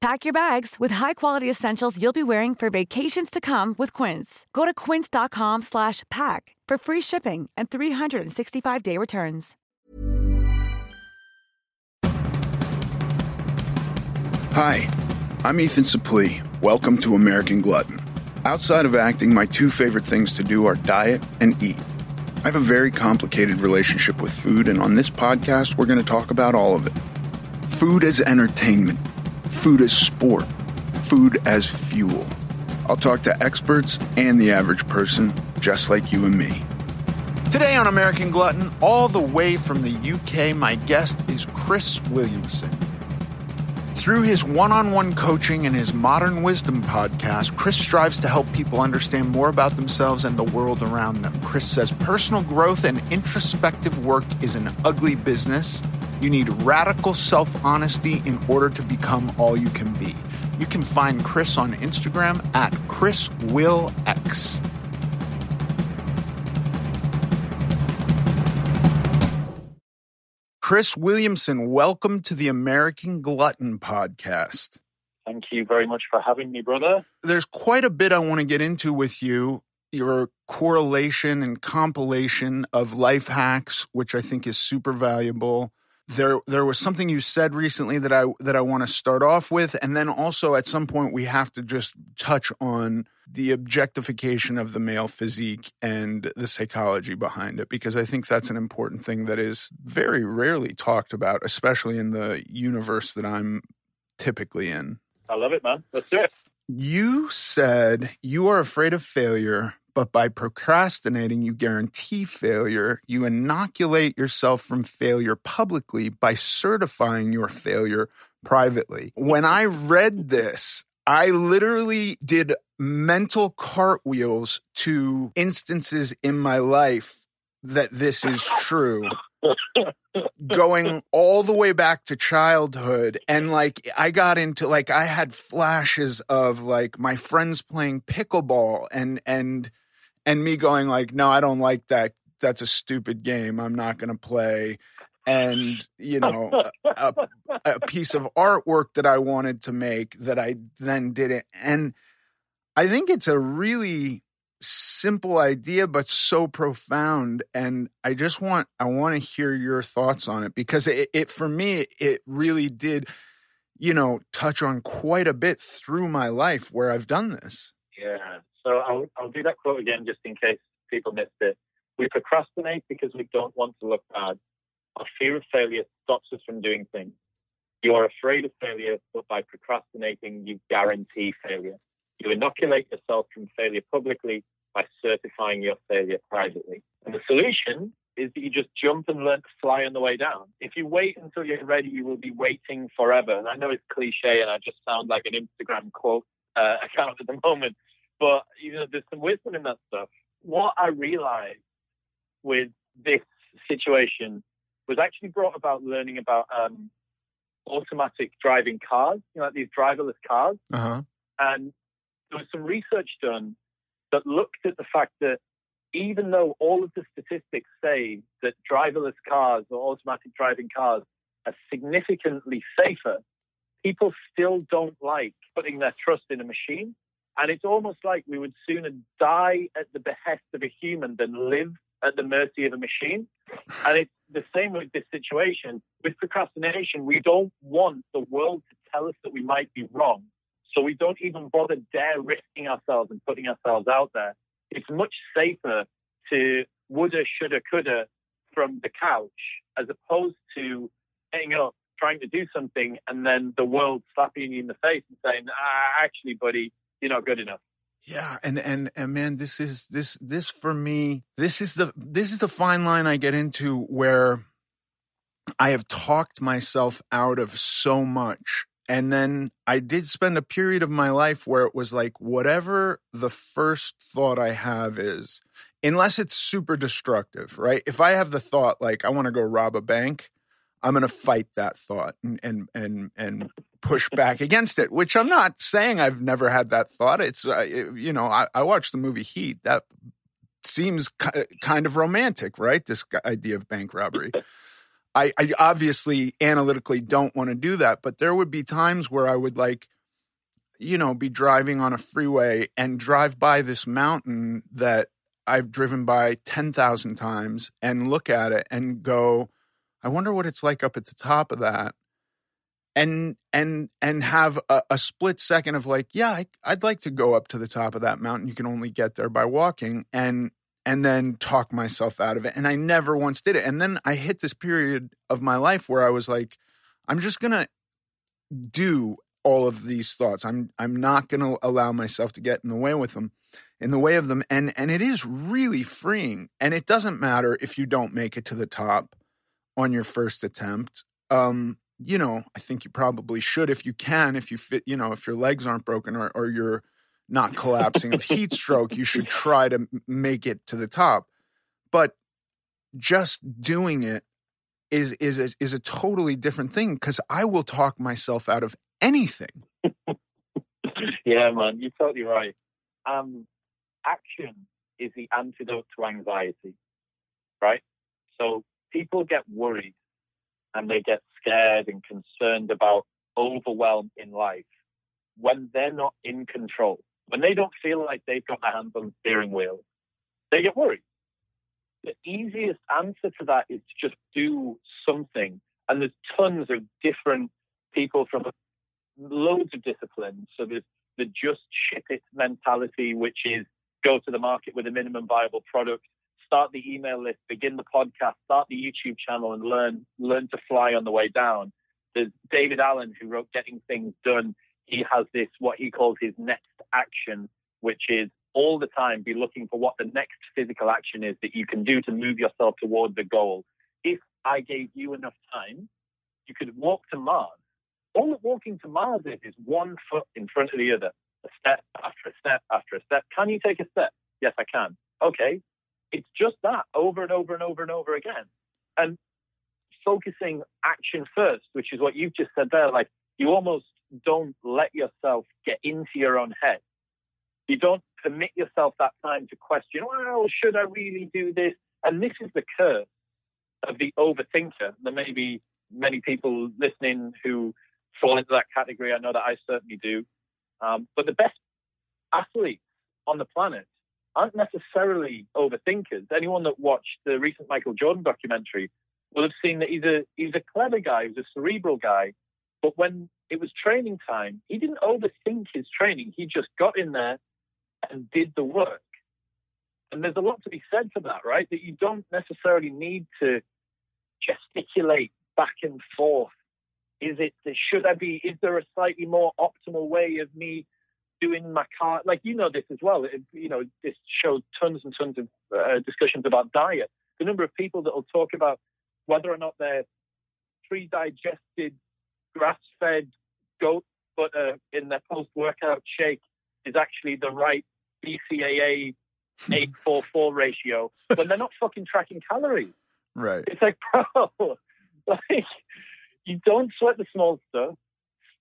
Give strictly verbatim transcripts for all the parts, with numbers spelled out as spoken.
Pack your bags with high-quality essentials you'll be wearing for vacations to come with Quince. Go to quince dot com slash pack for free shipping and three sixty-five day returns. Hi, I'm Ethan Suplee. Welcome to American Glutton. Outside of acting, my two favorite things to do are diet and eat. I have a very complicated relationship with food, and on this podcast, we're going to talk about all of it. Food as entertainment, food as sport, food as fuel. I'll talk to experts and the average person, just like you and me. Today on American Glutton, all the way from the U K, my guest is Chris Williamson. Through his one-on-one coaching and his Modern Wisdom podcast, Chris strives to help people understand more about themselves and the world around them. Chris says personal growth and introspective work is an ugly business. You need radical self-honesty in order to become all you can be. You can find Chris on Instagram at Chris Will X. Chris Williamson, welcome to the American Glutton podcast. Thank you very much for having me, brother. There's quite a bit I want to get into with you, your correlation and compilation of life hacks, which I think is super valuable. There there was something you said recently that I that I want to start off with, and then also at some point we have to just touch on the objectification of the male physique and the psychology behind it, because I think that's an important thing that is very rarely talked about, especially in the universe that I'm typically in. I love it, man. Let's do it. You said you are afraid of failure, but by procrastinating, you guarantee failure. You inoculate yourself from failure publicly by certifying your failure privately. When I read this, I literally did mental cartwheels to instances in my life that this is true, going all the way back to childhood. And like, I got into like, I had flashes of like my friends playing pickleball and, and, and me going like, no, I don't like that. That's a stupid game. I'm not going to play. And, you know, a, a piece of artwork that I wanted to make that I then didn't. And I think it's a really simple idea, but so profound. And I just want, I want to hear your thoughts on it, because it, it, for me, it really did, you know, touch on quite a bit through my life where I've done this. Yeah. So I'll, I'll do that quote again, just in case people missed it. We procrastinate because we don't want to look bad. Our fear of failure stops us from doing things. You are afraid of failure, but by procrastinating, you guarantee failure. You inoculate yourself from failure publicly by certifying your failure privately. And the solution is that you just jump and learn to fly on the way down. If you wait until you're ready, you will be waiting forever. And I know it's cliche and I just sound like an Instagram quote uh, account at the moment, but you know, there's some wisdom in that stuff. What I realized with this situation was actually brought about learning about um, automatic driving cars, you know, like these driverless cars. Uh-huh. And there was some research done that looked at the fact that even though all of the statistics say that driverless cars or automatic driving cars are significantly safer, people still don't like putting their trust in a machine. And it's almost like we would sooner die at the behest of a human than live at the mercy of a machine. And it's the same with this situation. With procrastination, we don't want the world to tell us that we might be wrong. So we don't even bother dare risking ourselves and putting ourselves out there. It's much safer to woulda, shoulda, coulda from the couch, as opposed to getting up, trying to do something, and then the world slapping you in the face and saying, ah, actually, buddy, you're not good enough. Yeah, and, and and man, this is this this for me. This is the this is the fine line I get into, where I have talked myself out of so much, and then I did spend a period of my life where it was like, whatever the first thought I have is, unless it's super destructive, right? If I have the thought like I want to go rob a bank, I'm going to fight that thought and and and and. push back against it, which I'm not saying I've never had that thought. It's, uh, it, you know, I, I watched the movie Heat. That seems k- kind of romantic, right? This idea of bank robbery. I, I obviously analytically don't want to do that, but there would be times where I would like, you know, be driving on a freeway and drive by this mountain that I've driven by ten thousand times and look at it and go, I wonder what it's like up at the top of that. And and and have a, a split second of like, yeah, I, I'd like to go up to the top of that mountain. You can only get there by walking, and and then talk myself out of it. And I never once did it. And then I hit this period of my life where I was like, I'm just gonna do all of these thoughts. I'm I'm not gonna allow myself to get in the way with them, in the way of them. And and it is really freeing. And it doesn't matter if you don't make it to the top on your first attempt. Um, You know, I think you probably should if you can, if you fit, you know, if your legs aren't broken or, or you're not collapsing of heat stroke, you should try to make it to the top. But just doing it is is a, is a totally different thing, because I will talk myself out of anything. Yeah, man, you're totally right. Um, action is the antidote to anxiety, right? So people get worried and they get scared and concerned about overwhelm in life when they're not in control, when they don't feel like they've got their hands on the steering wheel, they get worried. The easiest answer to that is to just do something. And there's tons of different people from loads of disciplines. So there's the just ship it mentality, which is go to the market with a minimum viable product, start the email list, begin the podcast, start the YouTube channel, and learn learn to fly on the way down. There's David Allen, who wrote Getting Things Done. He has this, what he calls his next action, which is all the time be looking for what the next physical action is that you can do to move yourself toward the goal. If I gave you enough time, you could walk to Mars. All that walking to Mars is is one foot in front of the other, a step after a step after a step. Can you take a step? Yes, I can. Okay. It's just that over and over and over and over again. And focusing action first, which is what you've just said there, like you almost don't let yourself get into your own head. You don't permit yourself that time to question, well, should I really do this? And this is the curse of the overthinker. There may be many people listening who fall into that category. I know that I certainly do. Um, but the best athletes on the planet aren't necessarily overthinkers. Anyone that watched the recent Michael Jordan documentary will have seen that he's a he's a clever guy, he's a cerebral guy, but when it was training time, he didn't overthink his training. He just got in there and did the work. And there's a lot to be said for that, right? That you don't necessarily need to gesticulate back and forth. Is it, should I be, is there a slightly more optimal way of me doing my car, like, you know this as well, it, you know, this showed tons and tons of uh, discussions about diet. The number of people that will talk about whether or not their pre-digested, grass-fed goat butter in their post-workout shake is actually the right B C A A eight four four ratio, when they're not fucking tracking calories. Right. It's like, bro, like, you don't sweat the small stuff,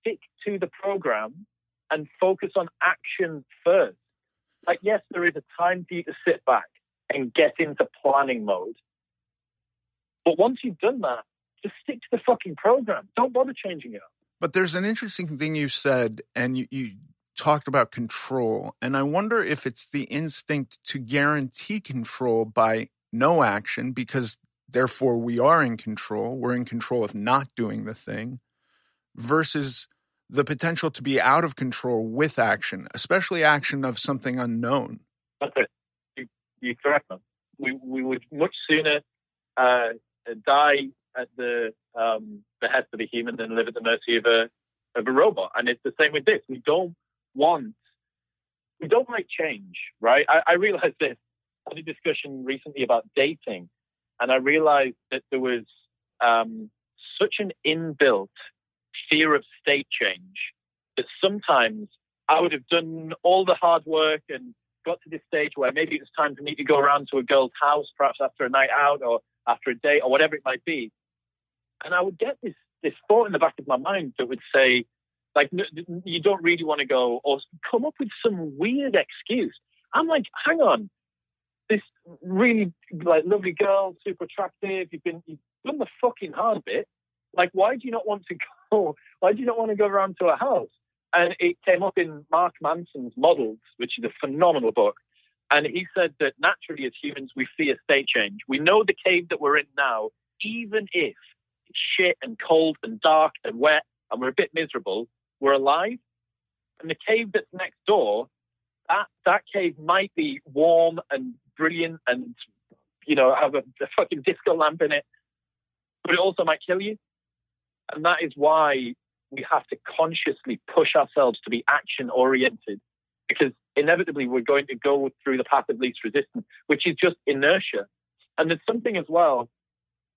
stick to the program, and focus on action first. Like, yes, there is a time for you to sit back. and get into planning mode. But once you've done that, just stick to the fucking program. Don't bother changing it up. But there's an interesting thing you said, and you, you talked about control. And I wonder if it's the instinct to guarantee control by no action, because therefore we are in control. We're in control of not doing the thing, versus the potential to be out of control with action, especially action of something unknown. That's it. You, you correct them. We, we would much sooner uh, die at the um, behest of a human than live at the mercy of a of a robot. And it's the same with this. We don't want, we don't like change, right? I, I realized this. I had a discussion recently about dating, and I realized that there was um, such an inbuilt fear of state change that sometimes I would have done all the hard work and got to this stage where maybe it was time for me to go around to a girl's house, perhaps after a night out or after a date or whatever it might be. And I would get this this thought in the back of my mind that would say, like, you don't really want to go, or come up with some weird excuse. I'm like, hang on, this really like lovely girl, super attractive. You've been you've done the fucking hard bit. Like, why do you not want to go? Why do you not want to go around to a house? And it came up in Mark Manson's Models, which is a phenomenal book. And he said that naturally, as humans, we fear state change. We know the cave that we're in now, even if it's shit and cold and dark and wet and we're a bit miserable, we're alive. And the cave that's next door, that, that cave might be warm and brilliant and, you know, have a, a fucking disco lamp in it, but it also might kill you. And that is why we have to consciously push ourselves to be action-oriented, because inevitably we're going to go through the path of least resistance, which is just inertia. And there's something as well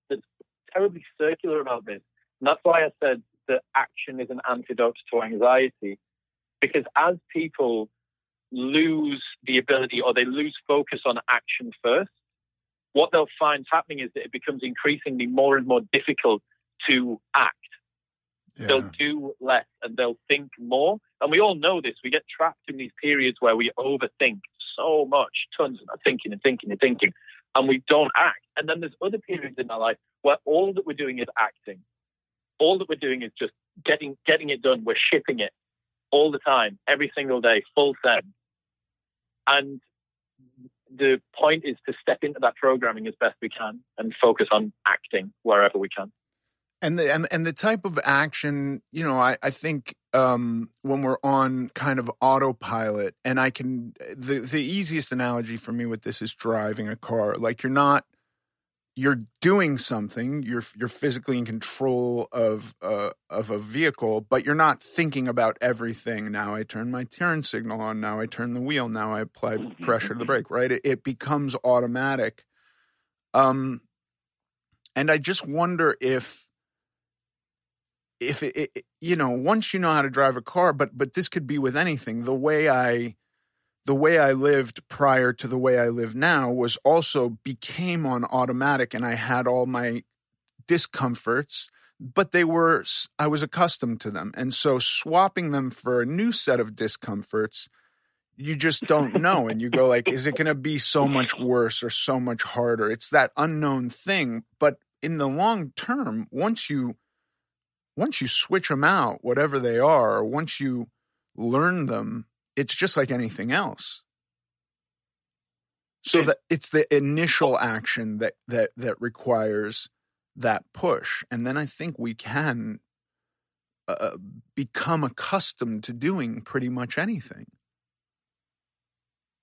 that's terribly circular about this. And that's why I said that action is an antidote to anxiety, because as people lose the ability or they lose focus on action first, what they'll find happening is that it becomes increasingly more and more difficult to act. Yeah. They'll do less and they'll think more. And we all know this. We get trapped in these periods where we overthink so much, tons of thinking and thinking and thinking, and we don't act. And then there's other periods in our life where all that we're doing is acting. All that we're doing is just getting getting it done. We're shipping it all the time, every single day, full send. And the point is to step into that programming as best we can and focus on acting wherever we can. And the and, and the type of action, you know, I, I think um, when we're on kind of autopilot, and I can, the, the easiest analogy for me with this is driving a car. Like, you're not, you're doing something, you're you're physically in control of, uh, of a vehicle, but you're not thinking about everything. Now I turn my turn signal on, now I turn the wheel, now I apply pressure to the brake, right? It, it becomes automatic. Um, and I just wonder if, If it, it, you know, once you know how to drive a car, but but this could be with anything. The way I, the way I lived prior to the way I live now was also became on automatic, and I had all my discomforts, but they were, I was accustomed to them, and so swapping them for a new set of discomforts, you just don't know, and you go like, is it going to be so much worse or so much harder? It's that unknown thing. But in the long term, once you Once you switch them out, whatever they are, once you learn them, it's just like anything else. So that it's the initial action that that that requires that push, and then I think we can uh, become accustomed to doing pretty much anything.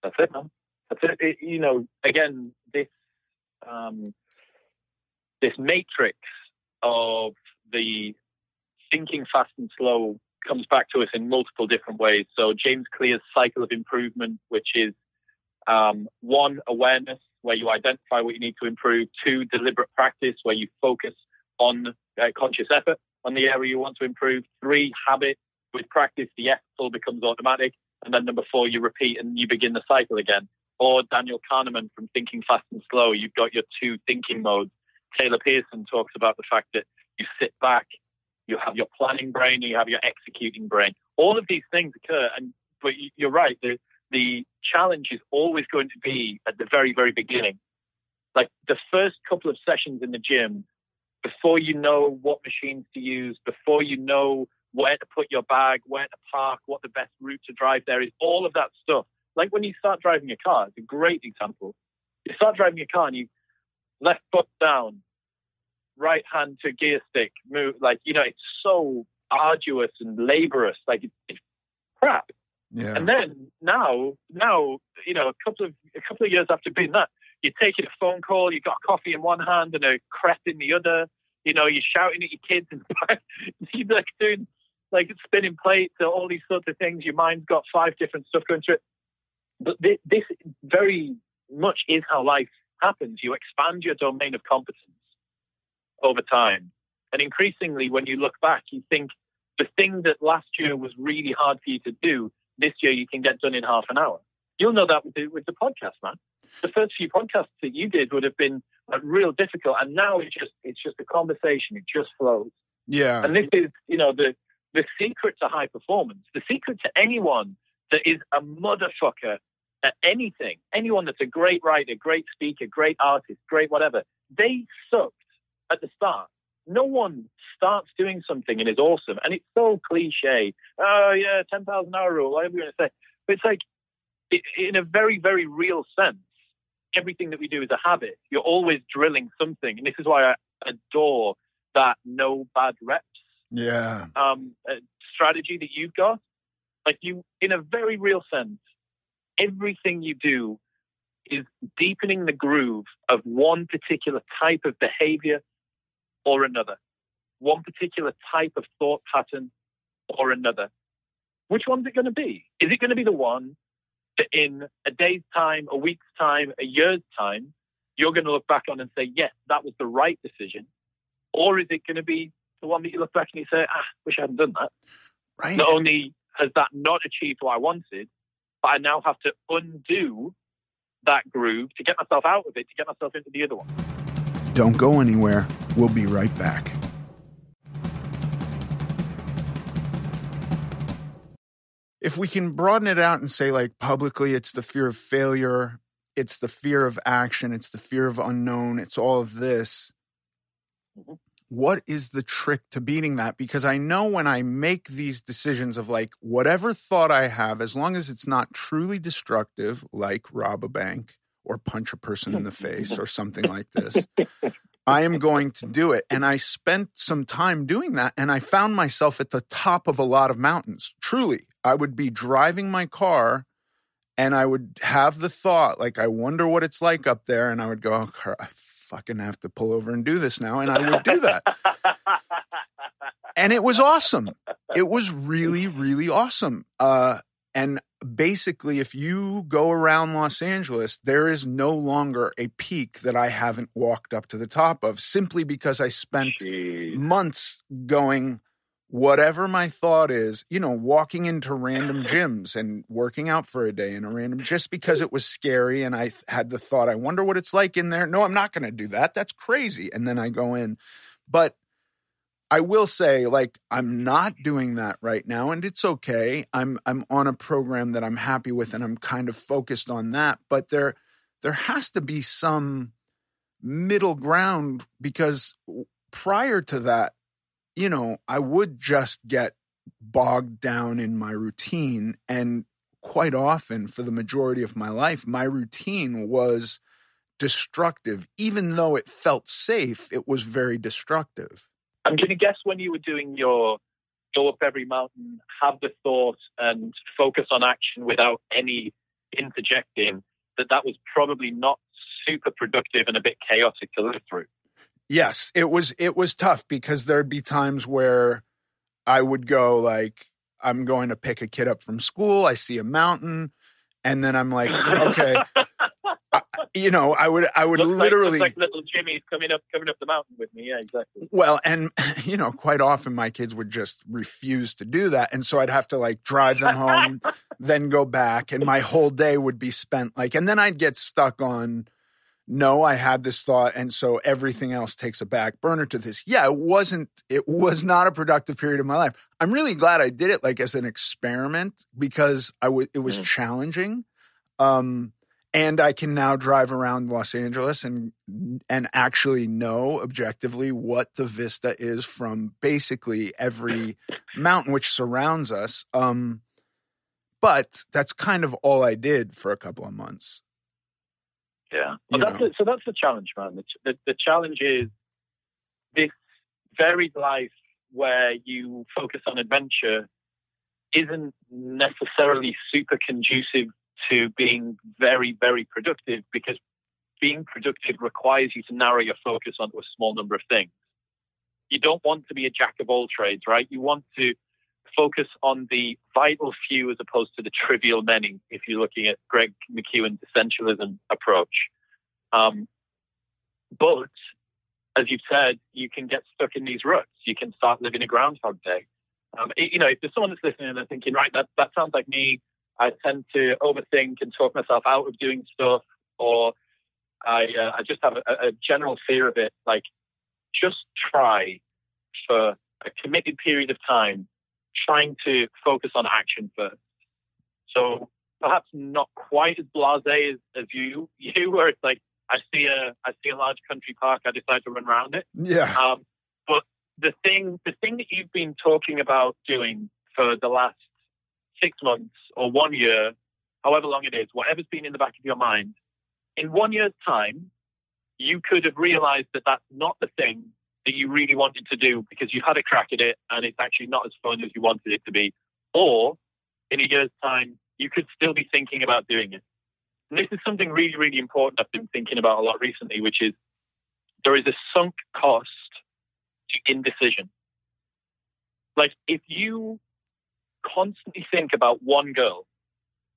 That's it, man. That's it. it you know, again, this um, this matrix of the thinking fast and slow comes back to us in multiple different ways. So James Clear's cycle of improvement, which is um, one, awareness, where you identify what you need to improve. Two, deliberate practice, where you focus on uh, conscious effort on the area you want to improve. Three, habit. With practice, the effort becomes automatic. And then number four, you repeat and you begin the cycle again. Or Daniel Kahneman from Thinking Fast and Slow, you've got your two thinking modes. Taylor Pearson talks about the fact that you sit back, you have your planning brain, and you have your executing brain. All of these things occur, and but you're right. The, the challenge is always going to be at the very, very beginning. Like the first couple of sessions in the gym, before you know what machines to use, before you know where to put your bag, where to park, what the best route to drive there is, all of that stuff. Like when you start driving a car, it's a great example. You start driving a car and you left foot down, right hand to gear stick, move. Like, you know, it's so arduous and laborious. Like it's, it's crap. Yeah. And then now, now, you know, a couple of a couple of years after being that, you're taking a phone call, you've got a coffee in one hand and a crepe in the other. You know, you're shouting at your kids and you're like doing like spinning plates and all these sorts of things. Your mind's got five different stuff going through it. But this, this very much is how life happens. You expand your domain of competence over time. And increasingly, when you look back, you think the thing that last year was really hard for you to do, this year you can get done in half an hour. You'll know that with the, with the podcast, man. The first few podcasts that you did would have been like, real difficult, and now it's just it's just a conversation. It just flows. Yeah. And this is, you know, the the secret to high performance. The secret to anyone that is a motherfucker at anything. Anyone that's a great writer, great speaker, great artist, great whatever. They sucked at the start. No one starts doing something and is awesome. And it's so cliche. Oh yeah, ten thousand hour rule. Whatever you want to say, but it's like. In a very, very real sense, everything that we do is a habit. You're always drilling something. And this is why I adore that no bad reps yeah. um, strategy that you've got. Like you, in a very real sense, everything you do is deepening the groove of one particular type of behavior or another, one particular type of thought pattern or another. Which one's it going to be? Is it going to be the one that in a day's time, a week's time, a year's time, you're going to look back on and say, yes, that was the right decision? Or is it going to be the one that you look back and you say, ah, wish I hadn't done that? Right. Not only has that not achieved what I wanted, but I now have to undo that groove to get myself out of it, to get myself into the other one. Don't go anywhere. We'll be right back. If we can broaden it out and say, like, publicly, it's the fear of failure, it's the fear of action, it's the fear of unknown, it's all of this. What is the trick to beating that? Because I know when I make these decisions of, like, whatever thought I have, as long as it's not truly destructive, like rob a bank or punch a person in the face or something like this, I am going to do it. And I spent some time doing that, and I found myself at the top of a lot of mountains, truly. I would be driving my car and I would have the thought, like, I wonder what it's like up there. And I would go, oh, I fucking have to pull over and do this now. And I would do that. And it was awesome. It was really, really awesome. Uh, and basically, if you go around Los Angeles, there is no longer a peak that I haven't walked up to the top of, simply because I spent Jeez. months going, whatever my thought is, you know, walking into random gyms and working out for a day in a random, just because it was scary. And I th- had the thought, I wonder what it's like in there. No, I'm not going to do that. That's crazy. And then I go in. But I will say, like, I'm not doing that right now, and it's okay. I'm I'm on a program that I'm happy with, and I'm kind of focused on that. But there, there has to be some middle ground, because prior to that, you know, I would just get bogged down in my routine. And quite often, for the majority of my life, my routine was destructive. Even though it felt safe, it was very destructive. I'm going to guess when you were doing your go up every mountain, have the thought and focus on action without any interjecting, that that was probably not super productive and a bit chaotic to live through. Yes, it was it was tough, because there'd be times where I would go, like, I'm going to pick a kid up from school, I see a mountain, and then I'm like, okay, I, you know, I would I would looks literally like, looks like little Jimmy's coming up coming up the mountain with me. Yeah, exactly. Well, and you know, quite often my kids would just refuse to do that, and so I'd have to, like, drive them home, then go back, and my whole day would be spent, like, and then I'd get stuck on no, I had this thought, and so everything else takes a back burner to this. Yeah, it wasn't, it was not a productive period of my life. I'm really glad I did it, like, as an experiment, because I w- it was mm. challenging. Um, and I can now drive around Los Angeles and, and actually know objectively what the vista is from basically every mountain which surrounds us. Um, but that's kind of all I did for a couple of months. Yeah. Well, that's a, so that's the challenge, man. The, the, the challenge is this varied life where you focus on adventure isn't necessarily super conducive to being very, very productive, because being productive requires you to narrow your focus onto a small number of things. You don't want to be a jack of all trades, right? You want to focus on the vital few as opposed to the trivial many, if you're looking at Greg McKeown's essentialism approach. Um, but, as you've said, you can get stuck in these ruts. You can start living a Groundhog Day. Um, it, you know, if there's someone that's listening and they're thinking, right, that, that sounds like me, I tend to overthink and talk myself out of doing stuff, or I, uh, I just have a, a general fear of it, like, just try for a committed period of time trying to focus on action first. So perhaps not quite as blasé as, as you, you where it's like, I see a I see a large country park, I decide to run around it. Yeah. Um, but the thing the thing that you've been talking about doing for the last six months or one year, however long it is, whatever's been in the back of your mind, in one year's time, you could have realized that that's not the thing that you really wanted to do because you had a crack at it and it's actually not as fun as you wanted it to be. Or in a year's time, you could still be thinking about doing it. And this is something really, really important I've been thinking about a lot recently, which is there is a sunk cost to indecision. Like, if you constantly think about one girl,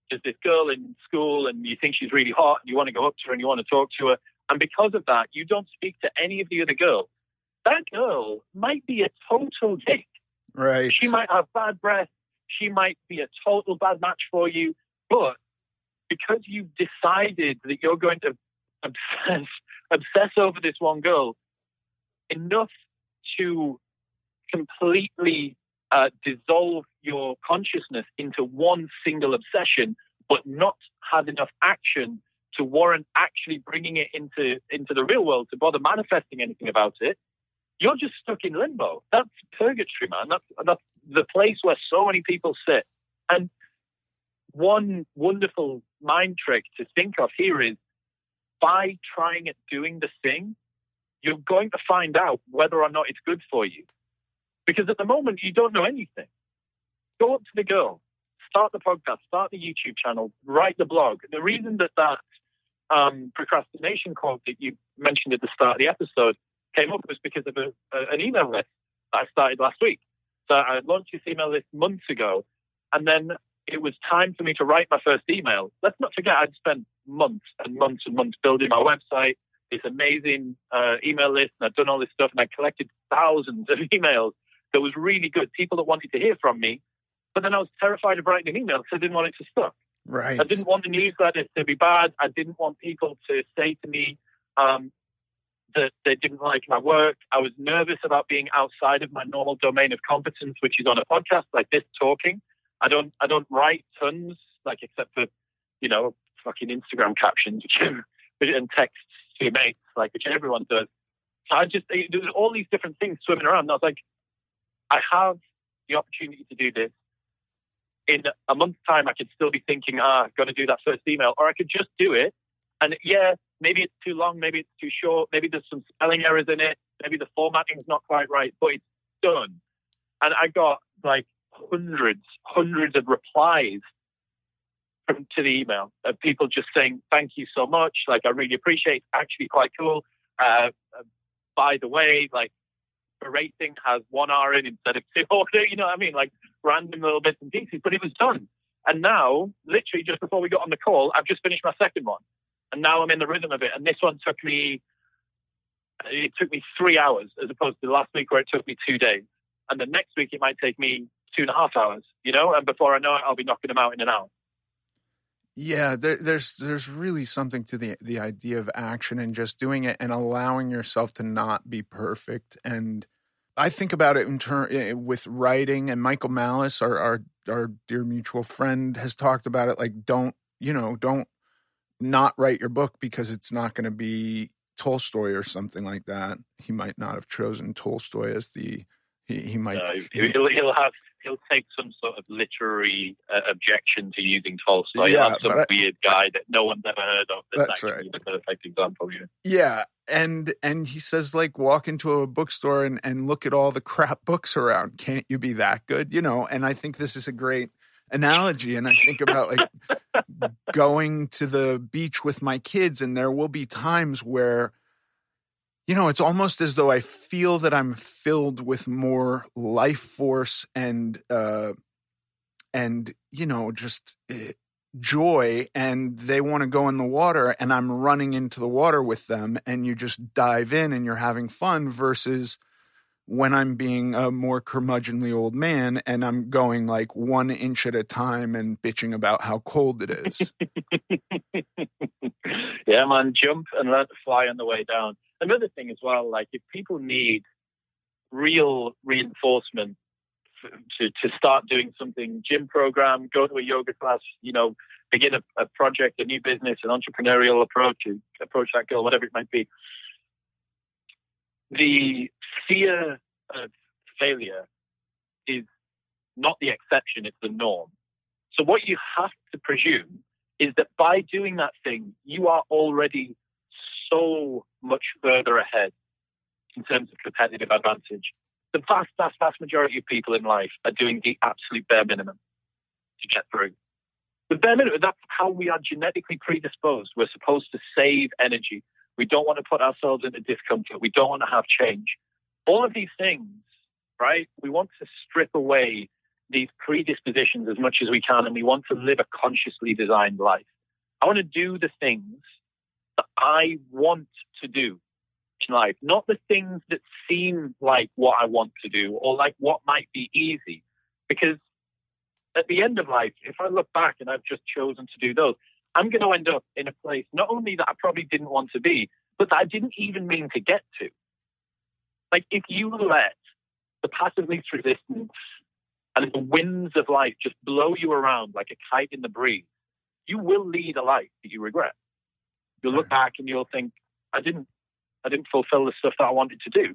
there's this girl in school and you think she's really hot and you want to go up to her and you want to talk to her. And because of that, you don't speak to any of the other girls. That girl might be a total dick. Right. She might have bad breath. She might be a total bad match for you. But because you've decided that you're going to obsess, obsess over this one girl enough to completely uh, dissolve your consciousness into one single obsession, but not have enough action to warrant actually bringing it into, into the real world to bother manifesting anything about it, you're just stuck in limbo. That's purgatory, man. That's, that's the place where so many people sit. And one wonderful mind trick to think of here is by trying at doing the thing, you're going to find out whether or not it's good for you. Because at the moment, you don't know anything. Go up to the girl, start the podcast, start the YouTube channel, write the blog. The reason that that um, procrastination quote that you mentioned at the start of the episode came up was because of a, a, an email list that I started last week. So I launched this email list months ago, and then it was time for me to write my first email. Let's not forget, I'd spent months and months and months building my website, this amazing uh, email list, and I'd done all this stuff, and I collected thousands of emails that was really good, people that wanted to hear from me, but then I was terrified of writing an email because I didn't want it to suck. Right. I didn't want the newsletter to be bad. I didn't want people to say to me, um, that they didn't like my work. I was nervous about being outside of my normal domain of competence, which is on a podcast like this, talking. I don't, I don't write tons, like, except for, you know, fucking Instagram captions and texts to your mates, like, which everyone does. So I just, there's all these different things swimming around. And I was like, I have the opportunity to do this. In a month's time, I could still be thinking, ah, I've got to do that first email, or I could just do it. And yeah, maybe it's too long, maybe it's too short, maybe there's some spelling errors in it, maybe the formatting's not quite right, but it's done. And I got like hundreds, hundreds of replies from, to the email of people just saying, thank you so much, like, I really appreciate it. Actually quite cool. Uh, by the way, like, the rating has one R in instead of two, you know what I mean? Like, random little bits and pieces, but it was done. And now, literally just before we got on the call, I've just finished my second one. And now I'm in the rhythm of it. And this one took me, it took me three hours as opposed to last week where it took me two days. And the next week it might take me two and a half hours, you know, and before I know it, I'll be knocking them out in an hour. Yeah, there, there's there's really something to the the idea of action and just doing it and allowing yourself to not be perfect. And I think about it in ter- with writing, and Michael Malice, our, our our dear mutual friend, has talked about it. Like, don't you know, don't not write your book because it's not going to be Tolstoy or something like that. He might not have chosen Tolstoy as the he, he might. No, he'll, he'll have. He'll take some sort of literary uh, objection to using Tolstoy. Yeah, some I, weird guy that no one's ever heard of. That that's that right. The perfect example. Yeah. yeah, and and he says, like, walk into a bookstore and, and look at all the crap books around. Can't you be that good? You know. And I think this is a great analogy. And I think about like going to the beach with my kids, and there will be times where, you know, it's almost as though I feel that I'm filled with more life force and, uh, and you know, just uh, joy, and they want to go in the water and I'm running into the water with them, and you just dive in and you're having fun, versus when I'm being a more curmudgeonly old man and I'm going like one inch at a time and bitching about how cold it is. Yeah, man, jump and learn to fly on the way down. Another thing as well, like if people need real reinforcement f- to, to start doing something, gym program, go to a yoga class, you know, begin a, a project, a new business, an entrepreneurial approach, approach that goal, whatever it might be. The fear of failure is not the exception, it's the norm. So what you have to presume is that by doing that thing, you are already so much further ahead in terms of competitive advantage. The vast, vast, vast majority of people in life are doing the absolute bare minimum to get through. The bare minimum, that's how we are genetically predisposed. We're supposed to save energy. We don't want to put ourselves into discomfort. We don't want to have change. All of these things, right? We want to strip away these predispositions as much as we can, and we want to live a consciously designed life. I want to do the things that I want to do in life, not the things that seem like what I want to do or like what might be easy. Because at the end of life, if I look back and I've just chosen to do those, I'm going to end up in a place not only that I probably didn't want to be, but that I didn't even mean to get to. Like if you let the path of least resistance and the winds of life just blow you around like a kite in the breeze, you will lead a life that you regret. You'll look back and you'll think, I didn't I didn't fulfill the stuff that I wanted to do.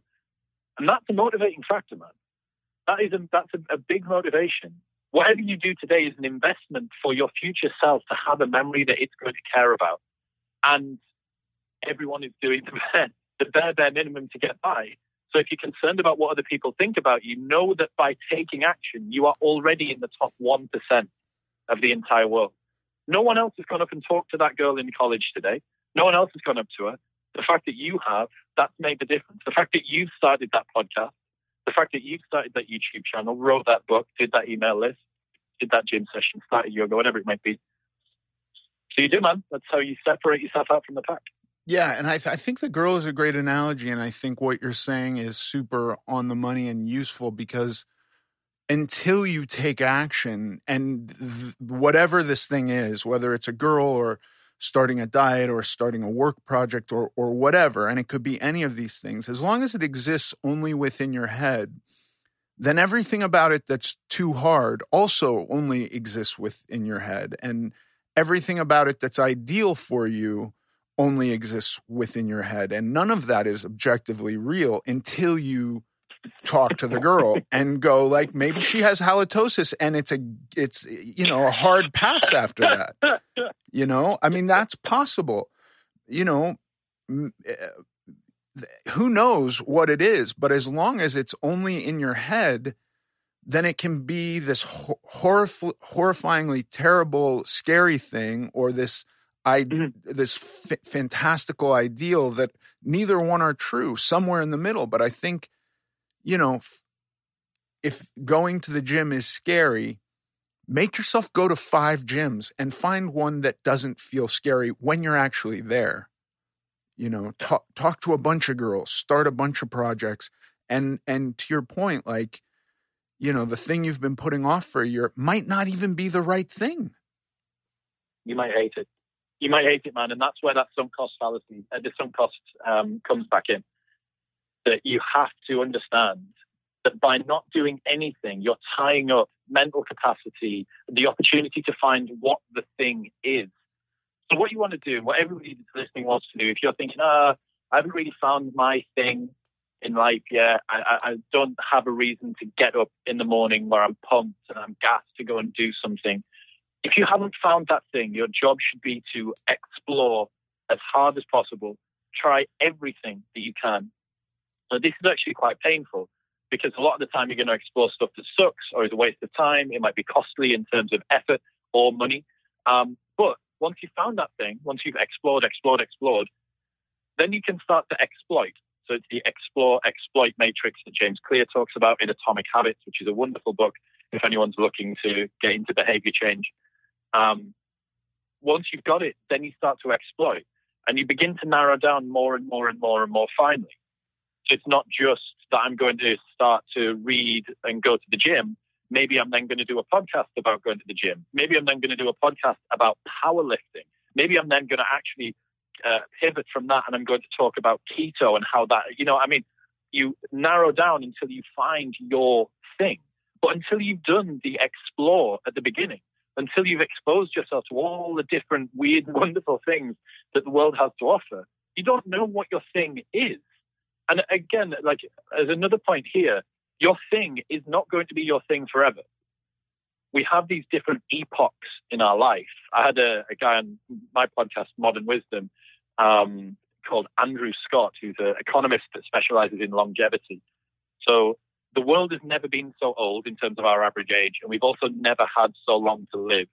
And that's a motivating factor, man. That is a, that's a, a big motivation. Whatever you do today is an investment for your future self to have a memory that it's going to care about. And everyone is doing the bare, the bare, bare minimum to get by. So if you're concerned about what other people think about you, know that by taking action, you are already in the top one percent of the entire world. No one else has gone up and talked to that girl in college today. No one else has gone up to her. The fact that you have, that's made the difference. The fact that you've started that podcast, the fact that you've started that YouTube channel, wrote that book, did that email list, did that gym session, started yoga, whatever it might be. So you do, man. That's how you separate yourself out from the pack. Yeah, and I, th- I think the girl is a great analogy, and I think what you're saying is super on the money and useful, because until you take action, and th- whatever this thing is, whether it's a girl or starting a diet or starting a work project or or whatever, and it could be any of these things, as long as it exists only within your head, then everything about it that's too hard also only exists within your head. And everything about it that's ideal for you only exists within your head. And none of that is objectively real until you talk to the girl and go like, maybe she has halitosis and it's a it's you know a hard pass after that. You know, I mean, that's possible. You know, who knows what it is, but as long as it's only in your head, then it can be this hor- horrifyingly terrible, scary thing, or this I mm-hmm. this f- fantastical ideal that neither one are true, somewhere in the middle. But I think, you know, if going to the gym is scary, make yourself go to five gyms and find one that doesn't feel scary when you're actually there. You know, talk, talk to a bunch of girls, start a bunch of projects. And, and to your point, like, you know, the thing you've been putting off for a year might not even be the right thing. you might hate it. You might hate it, man. And that's where that sunk cost fallacy, uh, the sunk cost um, comes back in. That you have to understand that by not doing anything, you're tying up mental capacity, the opportunity to find what the thing is. So what you want to do, what everybody that's listening wants to do, if you're thinking, ah, oh, I haven't really found my thing in life yet, I, I don't have a reason to get up in the morning where I'm pumped and I'm gassed to go and do something. If you haven't found that thing, your job should be to explore as hard as possible, try everything that you can. So this is actually quite painful, because a lot of the time you're going to explore stuff that sucks or is a waste of time. It might be costly in terms of effort or money. Um, but once you've found that thing, once you've explored, explored, explored, then you can start to exploit. So it's the explore, exploit matrix that James Clear talks about in Atomic Habits, which is a wonderful book if anyone's looking to get into behavior change. Um, once you've got it, then you start to exploit and you begin to narrow down more and more and more and more finely. So it's not just that I'm going to start to read and go to the gym. Maybe I'm then going to do a podcast about going to the gym. Maybe I'm then going to do a podcast about powerlifting. Maybe I'm then going to actually uh, pivot from that and I'm going to talk about keto and how that, you know, I mean, you narrow down until you find your thing. But until you've done the explore at the beginning, until you've exposed yourself to all the different weird, wonderful things that the world has to offer, you don't know what your thing is. And again, like as another point here, your thing is not going to be your thing forever. We have these different epochs in our life. I had a, a guy on my podcast, Modern Wisdom, um, called Andrew Scott, who's an economist that specializes in longevity. So the world has never been so old in terms of our average age, and we've also never had so long to live.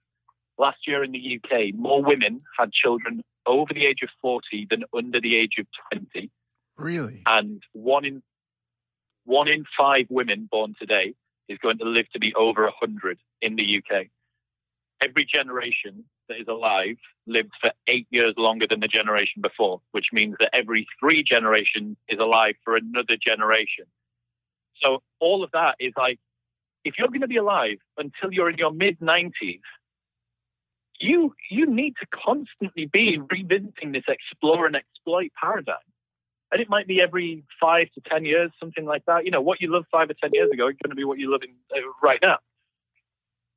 Last year in the U K, more women had children over the age of forty than under the age of twenty. Really? And one in one in five women born today is going to live to be over one hundred in the U K. Every generation that is alive lives for eight years longer than the generation before, which means that every three generations is alive for another generation. So all of that is like, if you're going to be alive until you're in your mid-nineties, you you need to constantly be revisiting this explore and exploit paradigm. And it might be every five to ten years, something like that. You know, what you loved five or ten years ago is going to be what you're loving right now.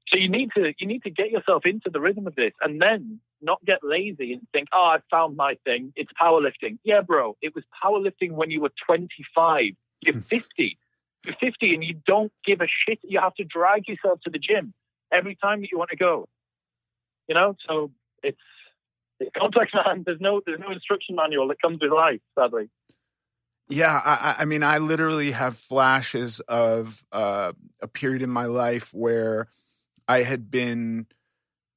So you need to you need to get yourself into the rhythm of this, and then not get lazy and think, "Oh, I found my thing. It's powerlifting." Yeah, bro, it was powerlifting when you were twenty-five. You're fifty. You're fifty, and you don't give a shit. You have to drag yourself to the gym every time that you want to go. You know, so it's it's complex, man. There's no there's no instruction manual that comes with life, sadly. Yeah, I, I mean, I literally have flashes of uh, a period in my life where I had been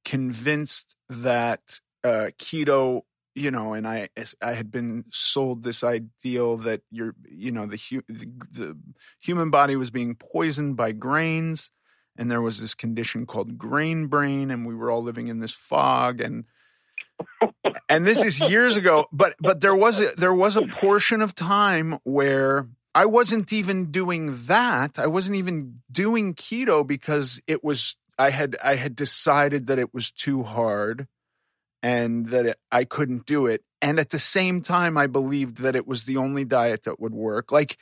convinced that uh, keto, you know, and I, I had been sold this ideal that you're, you know, the, hu- the the human body was being poisoned by grains, and there was this condition called grain brain, and we were all living in this fog and. And this is years ago, but but there was a, there was a portion of time where I wasn't even doing that. I wasn't even doing keto because it was I had I had decided that it was too hard and that it, I couldn't do it. And at the same time, I believed that it was the only diet that would work. Like,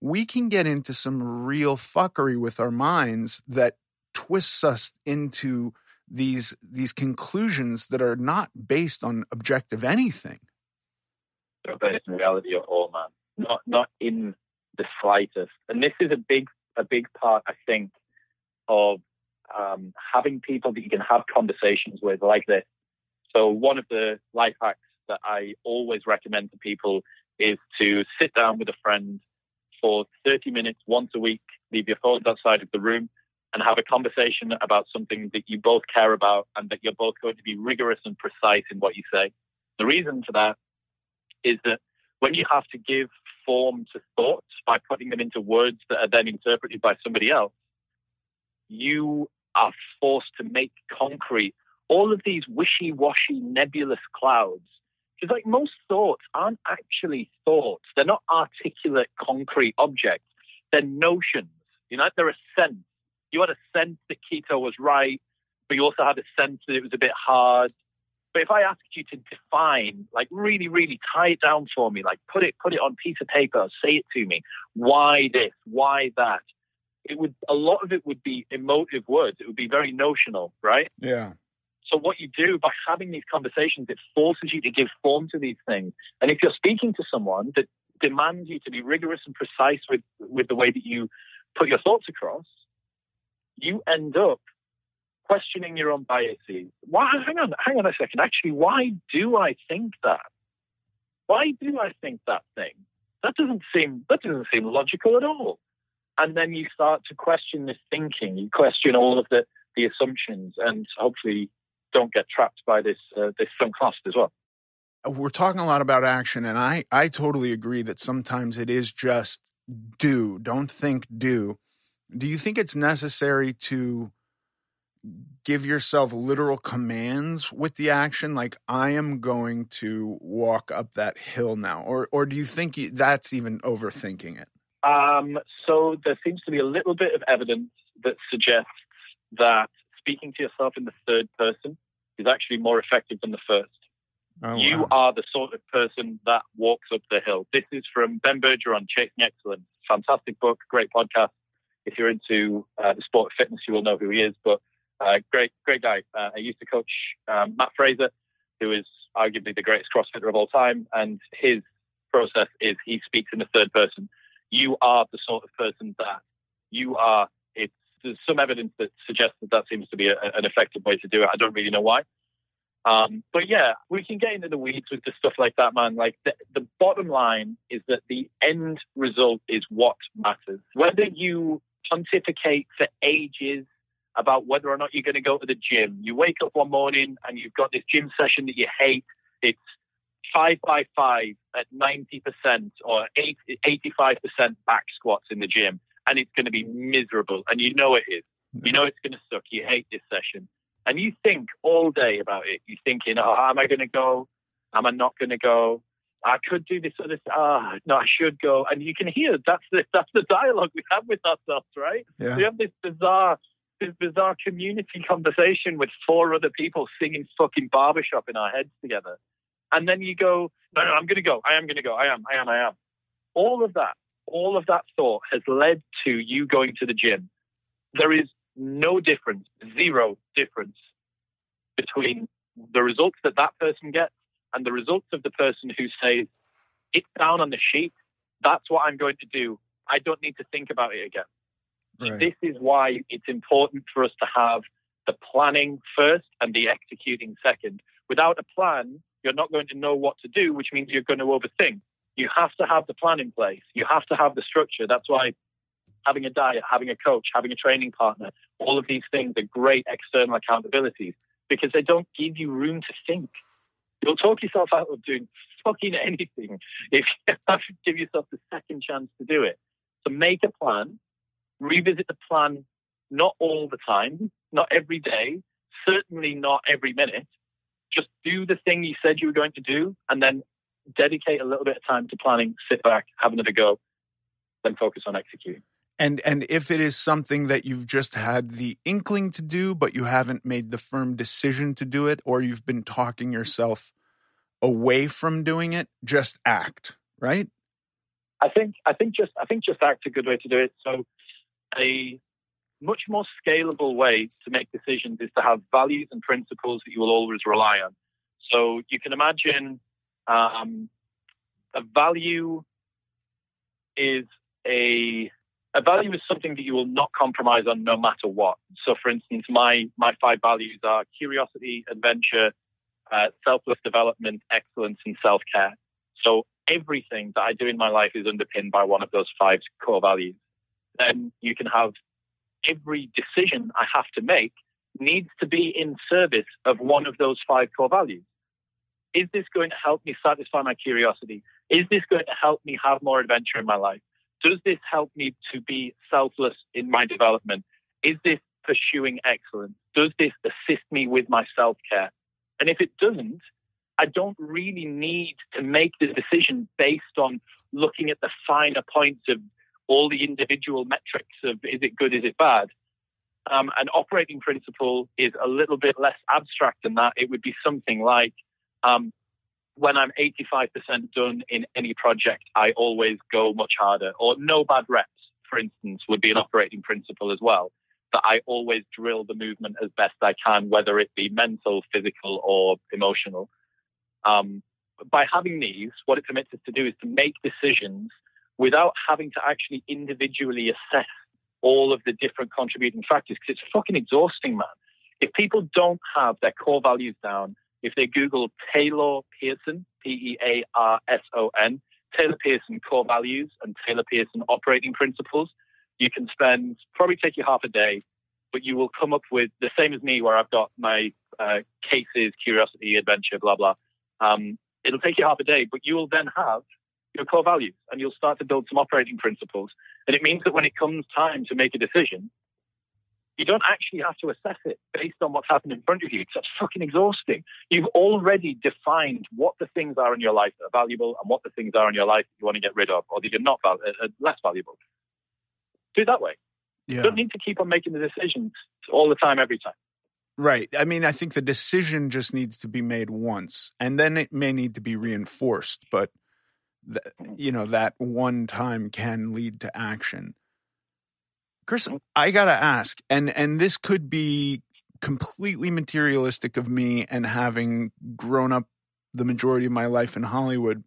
we can get into some real fuckery with our minds that twists us into these these conclusions that are not based on objective anything. They're based in reality at all, man. Not not in the slightest. And this is a big a big part, I think, of um, having people that you can have conversations with like this. So one of the life hacks that I always recommend to people is to sit down with a friend for thirty minutes once a week, leave your phones outside of the room, and have a conversation about something that you both care about and that you're both going to be rigorous and precise in what you say. The reason for that is that when you have to give form to thoughts by putting them into words that are then interpreted by somebody else, you are forced to make concrete all of these wishy-washy, nebulous clouds. Because like, most thoughts aren't actually thoughts. They're not articulate, concrete objects. They're notions. You know, they're a sense. You had a sense that keto was right, but you also had a sense that it was a bit hard. But if I asked you to define, like really, really tie it down for me, like put it, put it on a piece of paper, say it to me, why this, why that, it would, a lot of it would be emotive words. It would be very notional, right? Yeah. So what you do by having these conversations, it forces you to give form to these things. And if you're speaking to someone that demands you to be rigorous and precise with, with the way that you put your thoughts across, you end up questioning your own biases. Why? Hang on, hang on a second. Actually, why do I think that? Why do I think that thing? That doesn't seem that doesn't seem logical at all. And then you start to question this thinking. You question all of the, the assumptions, and hopefully don't get trapped by this uh, this sunk cost as well. We're talking a lot about action, and I I totally agree that sometimes it is just do, don't think, do. Do you think it's necessary to give yourself literal commands with the action? Like, I am going to walk up that hill now. Or or do you think that's even overthinking it? Um, so there seems to be a little bit of evidence that suggests that speaking to yourself in the third person is actually more effective than the first. Oh, you wow. are the sort of person that walks up the hill. This is from Ben Bergeron, Chasing Excellence. Fantastic book, great podcast. If you're into uh, the sport of fitness, you will know who he is, but Uh, great, great guy. Uh, I used to coach um, Matt Fraser, who is arguably the greatest CrossFitter of all time. And his process is he speaks in the third person. You are the sort of person that you are. It's, there's some evidence that suggests that that seems to be a, an effective way to do it. I don't really know why. Um, but yeah, we can get into the weeds with the stuff like that, man. Like the, the bottom line is that the end result is what matters. Whether you pontificate for ages about whether or not you're going to go to the gym. You wake up one morning and you've got this gym session that you hate. It's five by five at ninety percent or eight, eighty-five percent back squats in the gym. And it's going to be miserable. And you know it is. You know it's going to suck. You hate this session. And you think all day about it. You're thinking, oh, am I going to go? Am I not going to go? I could do this or this. Ah, oh, no, I should go. And you can hear that's the, that's the dialogue we have with ourselves, right? Yeah. We have this bizarre... this bizarre community conversation with four other people singing fucking barbershop in our heads together. And then you go, no, no, I'm going to go. I am going to go. I am, I am, I am. All of that, all of that thought has led to you going to the gym. There is no difference, zero difference between the results that that person gets and the results of the person who says, it's down on the sheet. That's what I'm going to do. I don't need to think about it again. Right. This is why it's important for us to have the planning first and the executing second. Without a plan, you're not going to know what to do, which means you're going to overthink. You have to have the plan in place. You have to have the structure. That's why having a diet, having a coach, having a training partner, all of these things are great external accountabilities because they don't give you room to think. You'll talk yourself out of doing fucking anything if you have to give yourself the second chance to do it. So make a plan. Revisit the plan, not all the time, not every day, certainly not every minute. Just do the thing you said you were going to do and then dedicate a little bit of time to planning, sit back, have another go, then focus on executing. And and if it is something that you've just had the inkling to do, but you haven't made the firm decision to do it, or you've been talking yourself away from doing it, just act, right? I think I think just I think just act's a good way to do it. So a much more scalable way to make decisions is to have values and principles that you will always rely on. So you can imagine um, a value is a a value is something that you will not compromise on no matter what. So, for instance, my my five values are curiosity, adventure, uh, selfless development, excellence, and self-care. So everything that I do in my life is underpinned by one of those five core values. Then you can have every decision I have to make needs to be in service of one of those five core values. Is this going to help me satisfy my curiosity? Is this going to help me have more adventure in my life? Does this help me to be selfless in my development? Is this pursuing excellence? Does this assist me with my self-care? And if it doesn't, I don't really need to make the decision based on looking at the finer points of all the individual metrics of is it good, is it bad? Um, an operating principle is a little bit less abstract than that. It would be something like, um, when I'm eighty-five percent done in any project, I always go much harder. Or no bad reps, for instance, would be an operating principle as well. That I always drill the movement as best I can, whether it be mental, physical, or emotional. Um, by having these, what it permits us to do is to make decisions without having to actually individually assess all of the different contributing factors, because it's fucking exhausting, man. If people don't have their core values down, if they Google Taylor Pearson, P E A R S O N, Taylor Pearson core values and Taylor Pearson operating principles, you can spend, probably take you half a day, but you will come up with, the same as me where I've got my uh, cases, curiosity, adventure, blah, blah. Um, it'll take you half a day, but you will then have your core values and you'll start to build some operating principles. And it means that when it comes time to make a decision, you don't actually have to assess it based on what's happened in front of you. It's just fucking exhausting. You've already defined what the things are in your life that are valuable and what the things are in your life you want to get rid of or that you're not val- uh, less valuable. Do it that way. Yeah. You don't need to keep on making the decisions all the time, every time. Right. I mean, I think the decision just needs to be made once, and then it may need to be reinforced, but th- you know, that one time can lead to action. Chris, I got to ask, and, and this could be completely materialistic of me and having grown up the majority of my life in Hollywood,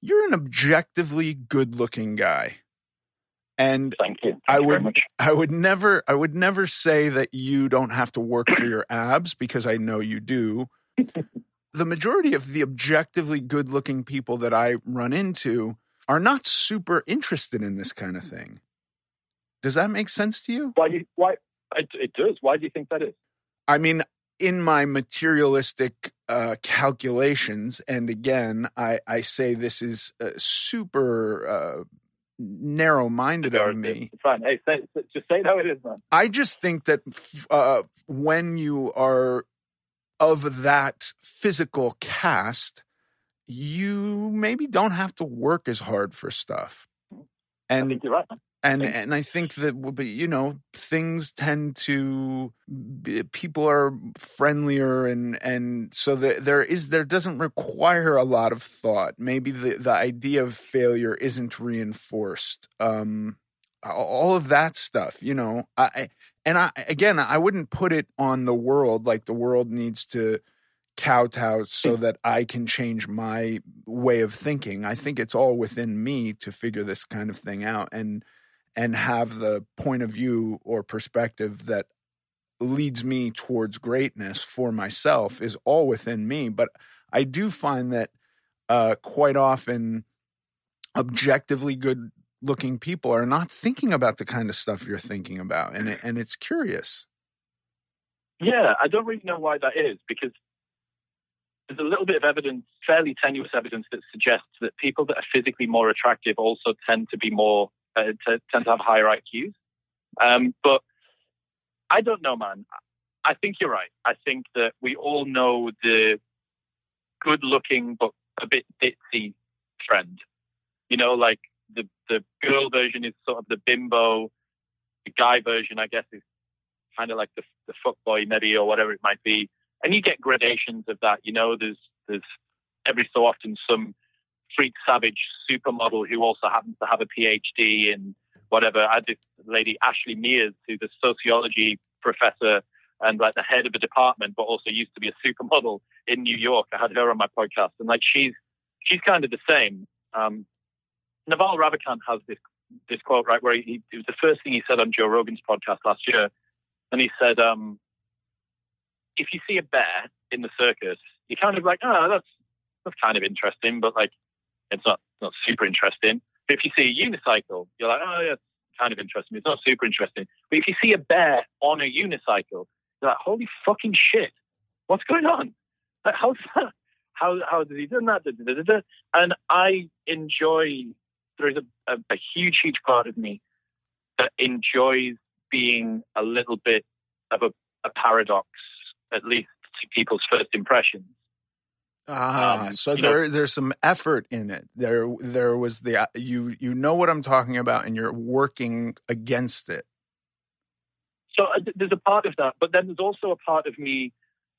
you're an objectively good-looking guy. And Thank you. Thank I would, I would never, I would never say that you don't have to work for your abs, because I know you do. The majority of the objectively good-looking people that I run into are not super interested in this kind of thing. Does that make sense to you? Why? Do you, why? It, it does. Why do you think that is? I mean, in my materialistic uh, calculations, and again, I, I say this is uh, super. Uh, narrow-minded of me. It's fine. Hey, say, just say how it is, man. I just think that uh, when you are of that physical cast, you maybe don't have to work as hard for stuff. And I think you're right. And, I and I think that, you know, things tend to, people are friendlier and, and so that there is, there doesn't require a lot of thought. Maybe the, the idea of failure isn't reinforced. Um, all of that stuff, you know, I, and I, again, I wouldn't put it on the world, like the world needs to kowtow so that I can change my way of thinking. I think it's all within me to figure this kind of thing out. And, and have the point of view or perspective that leads me towards greatness for myself is all within me. But I do find that uh, quite often objectively good-looking people are not thinking about the kind of stuff you're thinking about, and it, and it's curious. Yeah, I don't really know why that is, because there's a little bit of evidence, fairly tenuous evidence, that suggests that people that are physically more attractive also tend to be more Uh, to, tend to have higher I Qs. Um, but I don't know, man. I think you're right. I think that we all know the good-looking but a bit ditzy trend. You know, like the, the girl version is sort of the bimbo. The guy version, I guess, is kind of like the, the fuckboy maybe, or whatever it might be. And you get gradations of that. You know, there's there's every so often some freak savage supermodel who also happens to have a P H D in whatever. I had this lady, Ashley Mears, who's a sociology professor and like the head of a department, but also used to be a supermodel in New York. I had her on my podcast, and like she's she's kind of the same. Um, Naval Ravikant has this this quote, right, where he, it was the first thing he said on Joe Rogan's podcast last year, and he said, um, "If you see a bear in the circus, you're kind of like, oh, that's that's kind of interesting, but like." It's not, it's not super interesting. But if you see a unicycle, you're like, oh, yeah, it's kind of interesting. It's not super interesting. But if you see a bear on a unicycle, you're like, holy fucking shit. What's going on? Like, how's that? How, how did he do that? Da, da, da, da. And I enjoy, there is a, a, a huge, huge part of me that enjoys being a little bit of a, a paradox, at least to people's first impressions. Ah, um, so there, know, there's some effort in it. There, there was the you, you know what I'm talking about, and you're working against it. So there's a part of that, but then there's also a part of me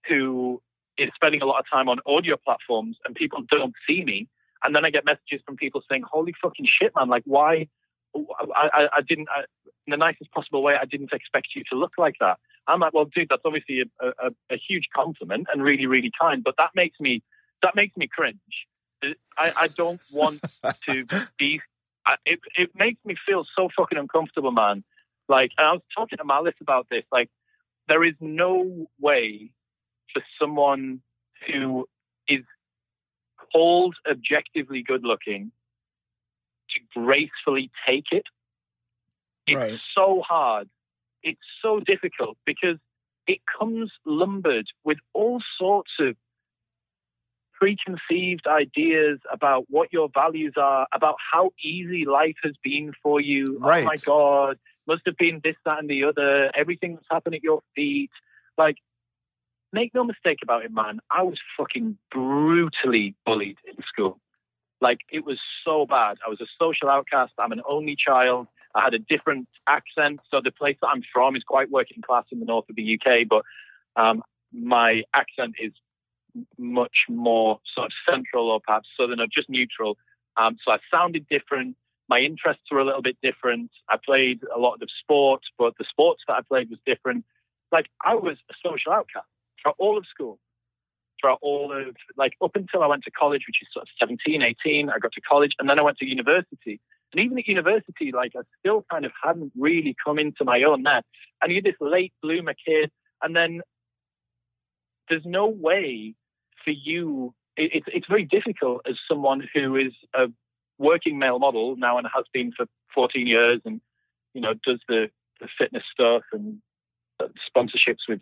who is spending a lot of time on audio platforms and people don't see me. And then I get messages from people saying, holy fucking shit, man, like why? I, I, I didn't, I, in the nicest possible way, I didn't expect you to look like that. I'm like, well, dude, that's obviously a, a, a huge compliment and really, really kind, but that makes me, that makes me cringe. I, I don't want to be, I, it, it makes me feel so fucking uncomfortable, man. Like, and I was talking to Malice about this, like, there is no way for someone who is called objectively good looking to gracefully take it. It's right. so hard. It's so difficult because it comes lumbered with all sorts of preconceived ideas about what your values are, about how easy life has been for you. Right. Oh my God, must have been this, that, and the other. Everything that's happened at your feet. Like, make no mistake about it, man. I was fucking brutally bullied in school. Like, it was so bad. I was a social outcast. I'm an only child. I had a different accent. So the place that I'm from is quite working class in the north of the U K, but um, my accent is much more sort of central or perhaps southern or just neutral. Um, so I sounded different. My interests were a little bit different. I played a lot of sports, but the sports that I played was different. Like, I was a social outcast throughout all of school, throughout all of, like, up until I went to college, which is sort of seventeen, eighteen, I got to college, and then I went to university. And even at university, like, I still kind of hadn't really come into my own there. And you're this late bloomer kid, and then there's no way for you, it, it's, it's very difficult as someone who is a working male model now and has been for fourteen years and, you know, does the, the fitness stuff and sponsorships with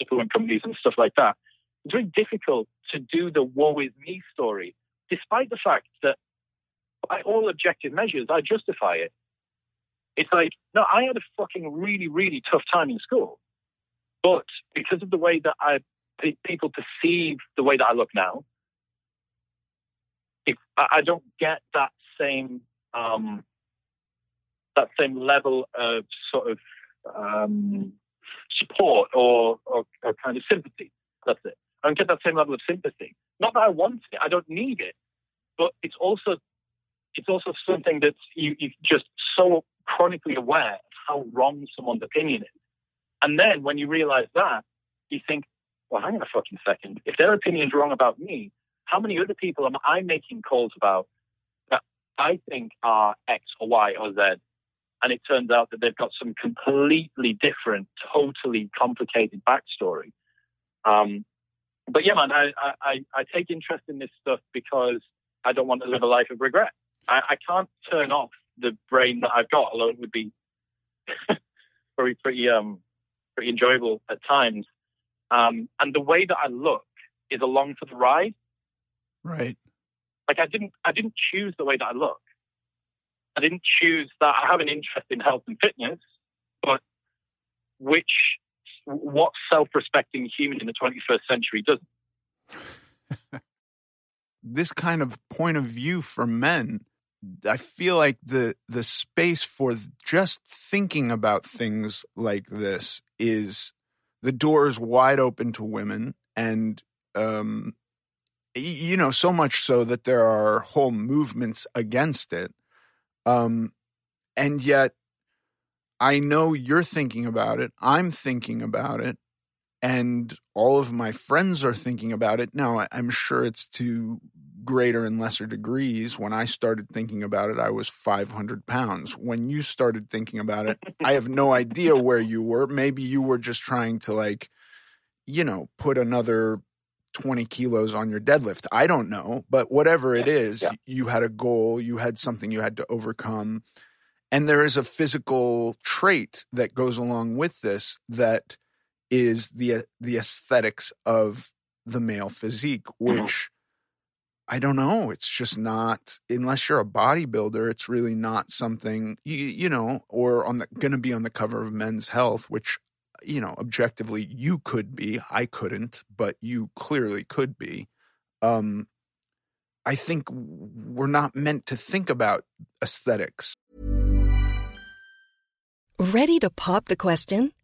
supplement companies and stuff like that. It's very difficult to do the woe is me story, despite the fact that by all objective measures, I justify it. It's like, no, I had a fucking really, really tough time in school. But because of the way that I people perceive the way that I look now, If I don't get that same um, that same level of sort of um, support or, or, or kind of sympathy. That's it. I don't get that same level of sympathy. Not that I want it. I don't need it. But it's also it's also something that you you're just so chronically aware of how wrong someone's opinion is. And then when you realise that, you think, well, hang on a fucking second. If their opinion's wrong about me, how many other people am I making calls about that I think are X or Y or Z? And it turns out that they've got some completely different, totally complicated backstory. Um, but yeah, man, I, I, I take interest in this stuff because I don't want to live a life of regret. I, I can't turn off the brain that I've got, although it would be probably pretty, um, pretty enjoyable at times. Um, and the way that I look is along for the ride. Right. Like I didn't, I didn't choose the way that I look. I didn't choose that. I have an interest in health and fitness, but which, what self-respecting human in the twenty-first century doesn't? This kind of point of view for men, I feel like the the space for just thinking about things like this is the door is wide open to women, and um. You know, so much so that there are whole movements against it. Um, and yet, I know you're thinking about it. I'm thinking about it. And all of my friends are thinking about it. Now, I'm sure it's to greater and lesser degrees. When I started thinking about it, I was five hundred pounds. When you started thinking about it, I have no idea where you were. Maybe you were just trying to, like, you know, put another twenty kilos on your deadlift. I don't know, but whatever it is, yeah. You had a goal, you had something you had to overcome. And there is a physical trait that goes along with this that is the the aesthetics of the male physique, which mm-hmm. I don't know. It's just not, unless you're a bodybuilder, it's really not something, you, you know, or on the going to be on the cover of Men's Health, which you know, objectively, you could be. I couldn't, but you clearly could be. Um, I think we're not meant to think about aesthetics. Ready to pop the question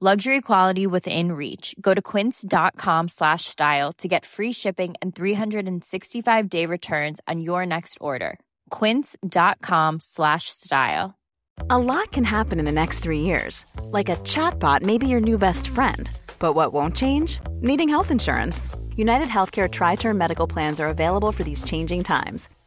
Luxury quality within reach. Go to quince.com slash style to get free shipping and three hundred sixty-five day returns on your next order. Quince.com slash style. A lot can happen in the next three years. Like a chatbot may be your new best friend. But what won't change? Needing health insurance. UnitedHealthcare Tri-Term Medical Plans are available for these changing times.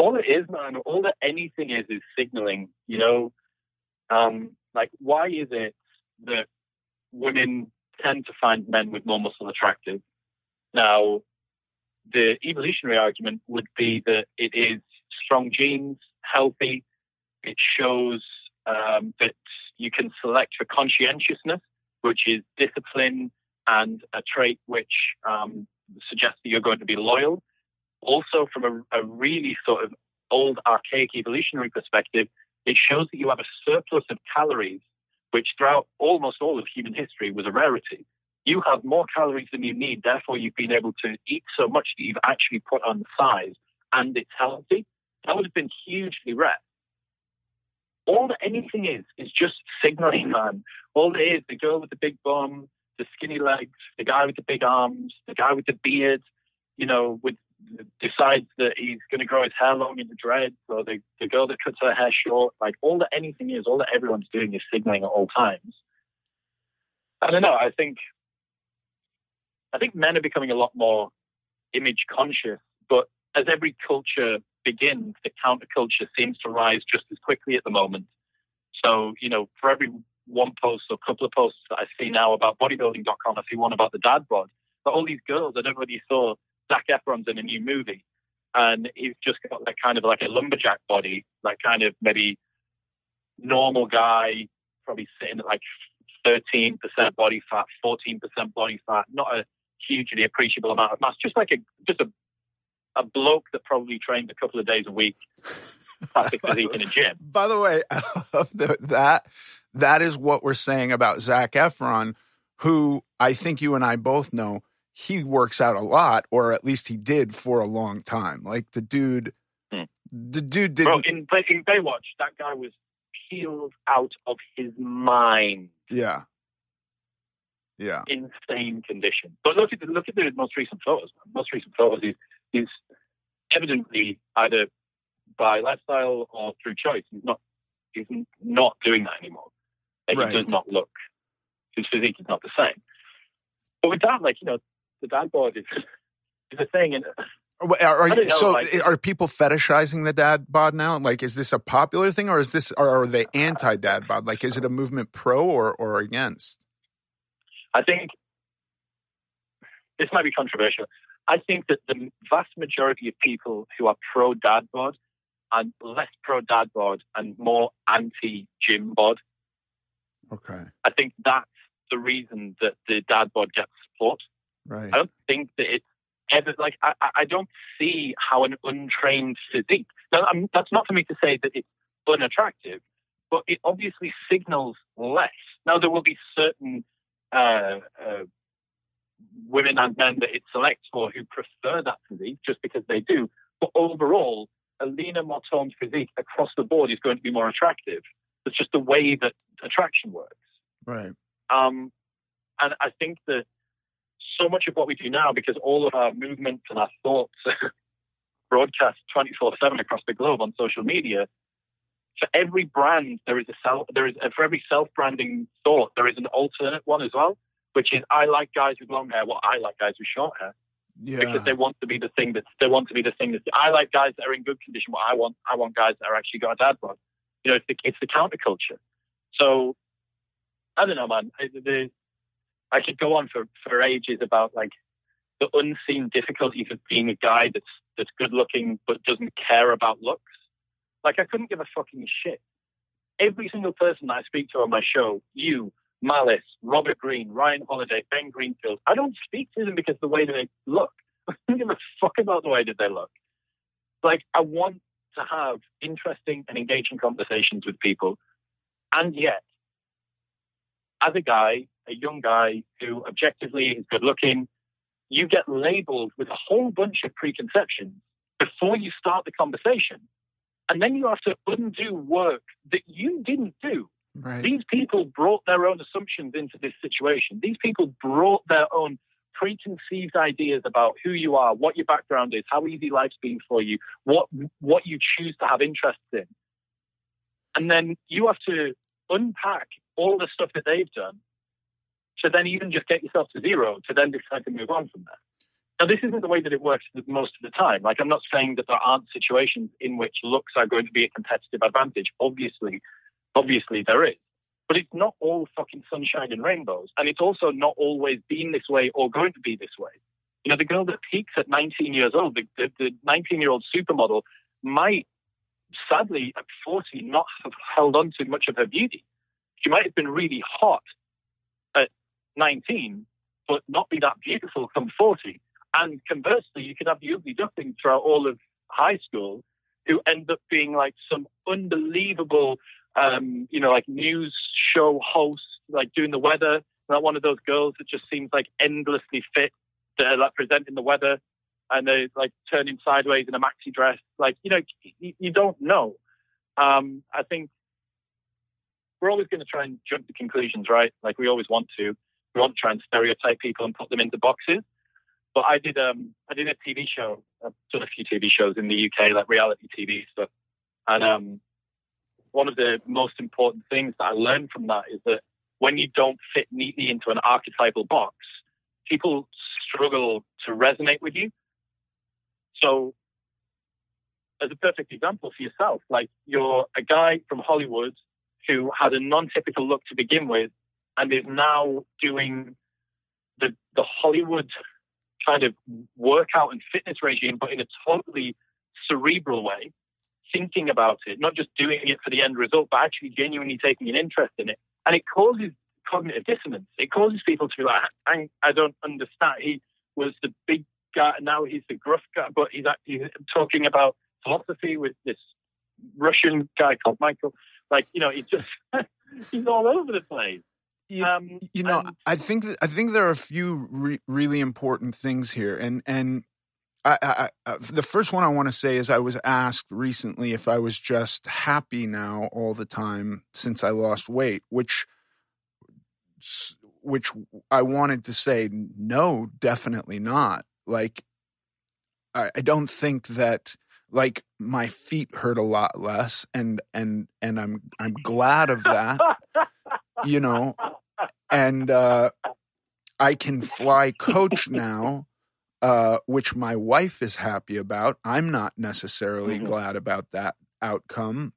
All it is, man, all that anything is, is signaling, you know, um, like, why is it that women tend to find men with more muscle attractive? Now, the evolutionary argument would be that it is strong genes, healthy. It shows um, that you can select for conscientiousness, which is discipline and a trait which um, suggests that you're going to be loyal. Also, from a, a really sort of old, archaic evolutionary perspective, it shows that you have a surplus of calories, which throughout almost all of human history was a rarity. You have more calories than you need, therefore you've been able to eat so much that you've actually put on size, and it's healthy. That would have been hugely rare. All that anything is, is just signaling, man. All it is, the girl with the big bum, the skinny legs, the guy with the big arms, the guy with the beard, you know, with decides that he's going to grow his hair long in the dreads, or the, the girl that cuts her hair short. Like, all that anything is, all that everyone's doing is signaling at all times. I don't know. I think, I think men are becoming a lot more image conscious, but as every culture begins, the counterculture seems to rise just as quickly at the moment. So, you know, for every one post or couple of posts that I see now about bodybuilding dot com, I see one about the dad bod. But all these girls, I never really saw. Zac Efron's in a new movie, and he's just got that kind of like a lumberjack body, like kind of maybe normal guy, probably sitting at like thirteen percent body fat, fourteen percent body fat, not a hugely appreciable amount of mass, just like a just a a bloke that probably trained a couple of days a week, classic physique in a gym. By the way, that that is what we're saying about Zac Efron, who I think you and I both know. He works out a lot, or at least he did for a long time. Like, the dude, hmm. the dude did. Bro, in, in Baywatch, that guy was peeled out of his mind. Yeah, yeah, insane condition. But look at the, look at the most recent photos. Most recent photos is is evidently either by lifestyle or through choice. He's not he's not doing that anymore. And right. He does not look. His physique is not the same. But with that, like, you know. The dad bod is, is a thing. And, are, are, know, so like, are people fetishizing the dad bod now? Like, is this a popular thing, or is this, or are they anti-dad bod? Like, is it a movement pro or, or against? I think this might be controversial. I think that the vast majority of people who are pro-dad bod are less pro-dad bod and more anti-gym bod. Okay. I think that's the reason that the dad bod gets support. Right. I don't think that it's ever, like, I, I don't see how an untrained physique, now, I'm, that's not for me to say that it's unattractive, but it obviously signals less. Now, there will be certain uh, uh, women and men that it selects for who prefer that physique just because they do. But overall, Alina Marton's physique across the board is going to be more attractive. It's just the way that attraction works. Right. Um, and I think that so much of what we do now, because all of our movements and our thoughts broadcast twenty-four seven across the globe on social media, for every brand, there is a self, there is a, for every self-branding thought, there is an alternate one as well, which is, I like guys with long hair. Well, I like guys with short hair. Yeah. Because they want to be the thing that they want to be the thing that I like guys that are in good condition. What I want, I want guys that are actually got a dad bod. You know, it's the, it's the counterculture. So I don't know, man. I, the, I could go on for, for ages about like the unseen difficulties of being a guy that's that's good looking but doesn't care about looks. Like, I couldn't give a fucking shit. Every single person that I speak to on my show, you, Malice, Robert Greene, Ryan Holiday, Ben Greenfield, I don't speak to them because of the way they look. I don't give a fuck about the way that they look. Like, I want to have interesting and engaging conversations with people. And yet, as a guy, a young guy who objectively is good looking, you get labeled with a whole bunch of preconceptions before you start the conversation. And then you have to undo work that you didn't do. Right. These people brought their own assumptions into this situation. These people brought their own preconceived ideas about who you are, what your background is, how easy life's been for you, what what you choose to have interests in. And then you have to unpack all the stuff that they've done to then even just get yourself to zero, to then decide to move on from there. Now, this isn't the way that it works most of the time. Like, I'm not saying that there aren't situations in which looks are going to be a competitive advantage. Obviously, obviously there is. But it's not all fucking sunshine and rainbows. And it's also not always been this way or going to be this way. You know, the girl that peaks at nineteen years old, the, the, the nineteen-year-old supermodel, might, sadly, at forty, not have held on to much of her beauty. She might have been really hot at nineteen, but not be that beautiful come forty. And conversely, you could have the ugly duckling throughout all of high school who end up being like some unbelievable, um, you know, like news show host, like doing the weather. Like one of those girls that just seems like endlessly fit. They're like presenting the weather and they're like turning sideways in a maxi dress. Like, you know, you, you don't know. Um, I think we're always going to try and jump to conclusions, right? Like we always want to. We want to try and stereotype people and put them into boxes. But I did um I did a T V show. I've done a few T V shows in the U K, like reality T V stuff. And um, one of the most important things that I learned from that is that when you don't fit neatly into an archetypal box, people struggle to resonate with you. So, as a perfect example for yourself, like you're a guy from Hollywood who had a non-typical look to begin with, and is now doing the the Hollywood kind of workout and fitness regime, but in a totally cerebral way, thinking about it, not just doing it for the end result, but actually genuinely taking an interest in it. And it causes cognitive dissonance. It causes people to be like, I, I don't understand. He was the big guy, now he's the gruff guy, but he's actually talking about philosophy with this Russian guy called Michael. Like, you know, he's just, he's all over the place. You, um, you know, um, I think that, I think there are a few re- really important things here, and and I, I, I, the first one I want to say is I was asked recently if I was just happy now all the time since I lost weight, which which I wanted to say no, definitely not. Like, I, I don't think that. Like, my feet hurt a lot less, and and and I'm I'm glad of that. You know, and uh, I can fly coach now, uh, which my wife is happy about. I'm not necessarily mm-hmm. glad about that outcome.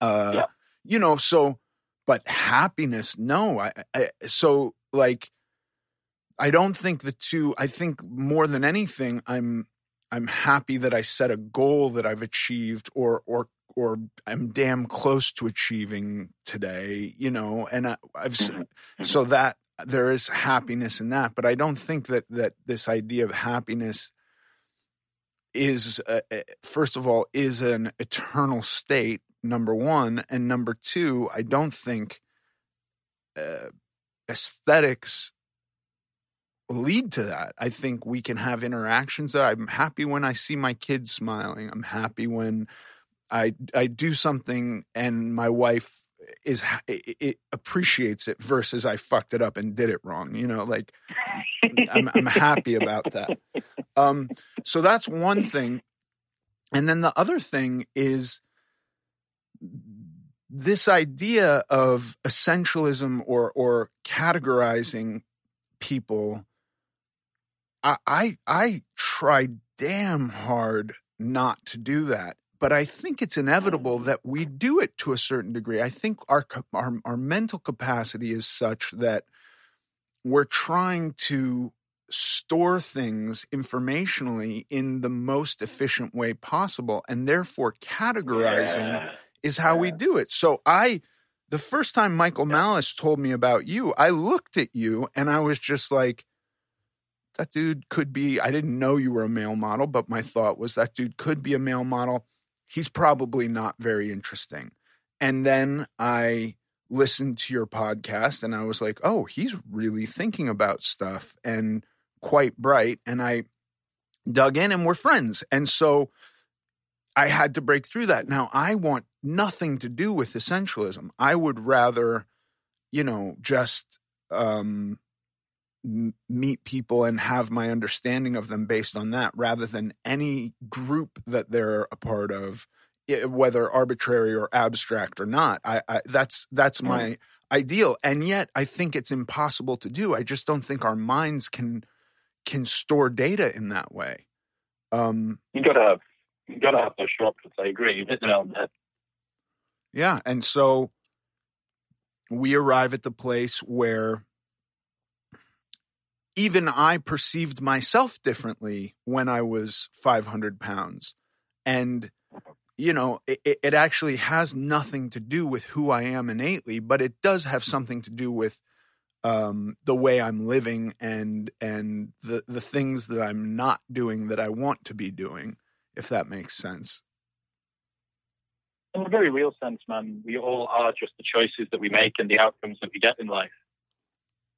Uh, yeah. You know, so, but happiness, no. I, I, so, like, I don't think the two, I think more than anything, I'm I'm happy that I set a goal that I've achieved or or. or I'm damn close to achieving today, you know, and I, I've, so that there is happiness in that, but I don't think that, that this idea of happiness is, uh, first of all, is an eternal state, number one. And number two, I don't think uh, aesthetics lead to that. I think we can have interactions that I'm happy when I see my kids smiling. I'm happy when I I do something and my wife is it, it appreciates it versus I fucked it up and did it wrong. You know, like I'm, I'm happy about that. Um, so that's one thing. And then the other thing is this idea of essentialism or or categorizing people. I, I I try damn hard not to do that, but I think it's inevitable that we do it to a certain degree. I think our our, our mental capacity is such that we're trying to store things informationally in the most efficient way possible, and therefore categorizing yeah. is how yeah. we do it. So I, the first time Michael yeah. Malice told me about you, I looked at you and I was just like, that dude could be, I didn't know you were a male model, but my thought was that dude could be a male model. He's probably not very interesting. And then I listened to your podcast and I was like, oh, he's really thinking about stuff and quite bright. And I dug in and we're friends. And so I had to break through that. Now, I want nothing to do with essentialism. I would rather, you know, just um, m- meet people and have my understanding of them based on that rather than any group that they're a part of, whether arbitrary or abstract or not. I, I that's that's my mm. ideal. And yet I think it's impossible to do. I just don't think our minds can can store data in that way. Um, you got to you got to have those shortcuts. I agree. You hit it on that. Yeah, and so we arrive at the place where even I perceived myself differently when I was five hundred pounds. And you know, it, it actually has nothing to do with who I am innately, but it does have something to do with um, the way I'm living and and the, the things that I'm not doing that I want to be doing, if that makes sense. In a very real sense, man, we all are just the choices that we make and the outcomes that we get in life.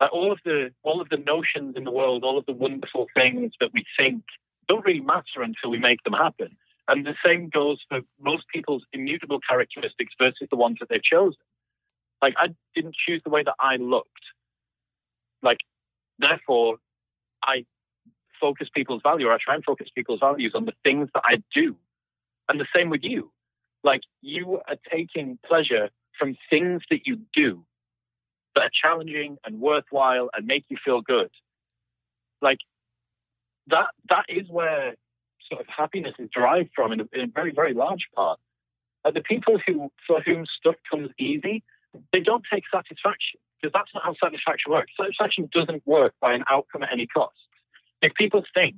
Like all of the all of the notions in the world, all of the wonderful things that we think don't really matter until we make them happen. And the same goes for most people's immutable characteristics versus the ones that they've chosen. Like, I didn't choose the way that I looked. Like, therefore, I focus people's value, or I try and focus people's values on the things that I do. And the same with you. Like, you are taking pleasure from things that you do that are challenging and worthwhile and make you feel good. Like, that that is where sort of happiness is derived from in a, in a very, very large part. Like the people who for whom stuff comes easy, they don't take satisfaction, because that's not how satisfaction works. Satisfaction doesn't work by an outcome at any cost. If people think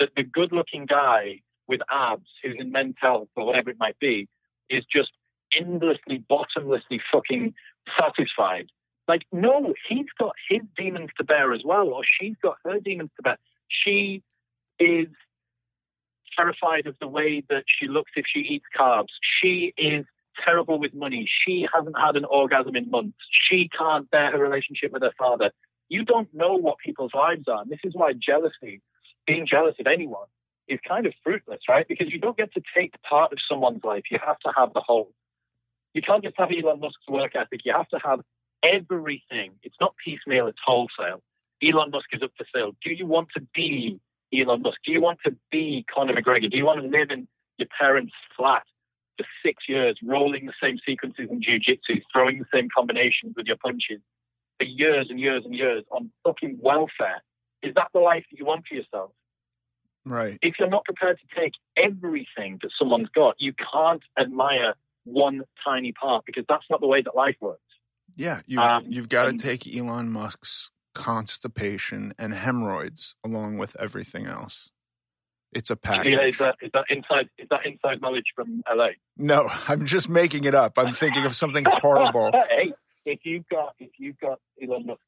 that the good-looking guy with abs who's in men's health or whatever it might be is just endlessly, bottomlessly fucking satisfied, like, no, he's got his demons to bear as well, or she's got her demons to bear. She is terrified of the way that she looks if she eats carbs. She is terrible with money. She hasn't had an orgasm in months. She can't bear her relationship with her father. You don't know what people's lives are. And this is why jealousy, being jealous of anyone, is kind of fruitless, right? Because you don't get to take part of someone's life. You have to have the whole. You can't just have Elon Musk's work ethic. You have to have everything. It's not piecemeal, it's wholesale. Elon Musk is up for sale. Do you want to be Elon Musk? Do you want to be Conor McGregor? Do you want to live in your parents' flat for six years, rolling the same sequences in jiu-jitsu, throwing the same combinations with your punches for years and years and years on fucking welfare? Is that the life that you want for yourself? Right. If you're not prepared to take everything that someone's got, you can't admire one tiny part, because that's not the way that life works. Yeah, you've, um, you've got to take Elon Musk's constipation and hemorrhoids along with everything else. It's a package. Yeah, is, that, is that inside? Is that inside knowledge from L A? No, I'm just making it up. I'm thinking of something horrible. Hey, if you've got if you've got Elon Musk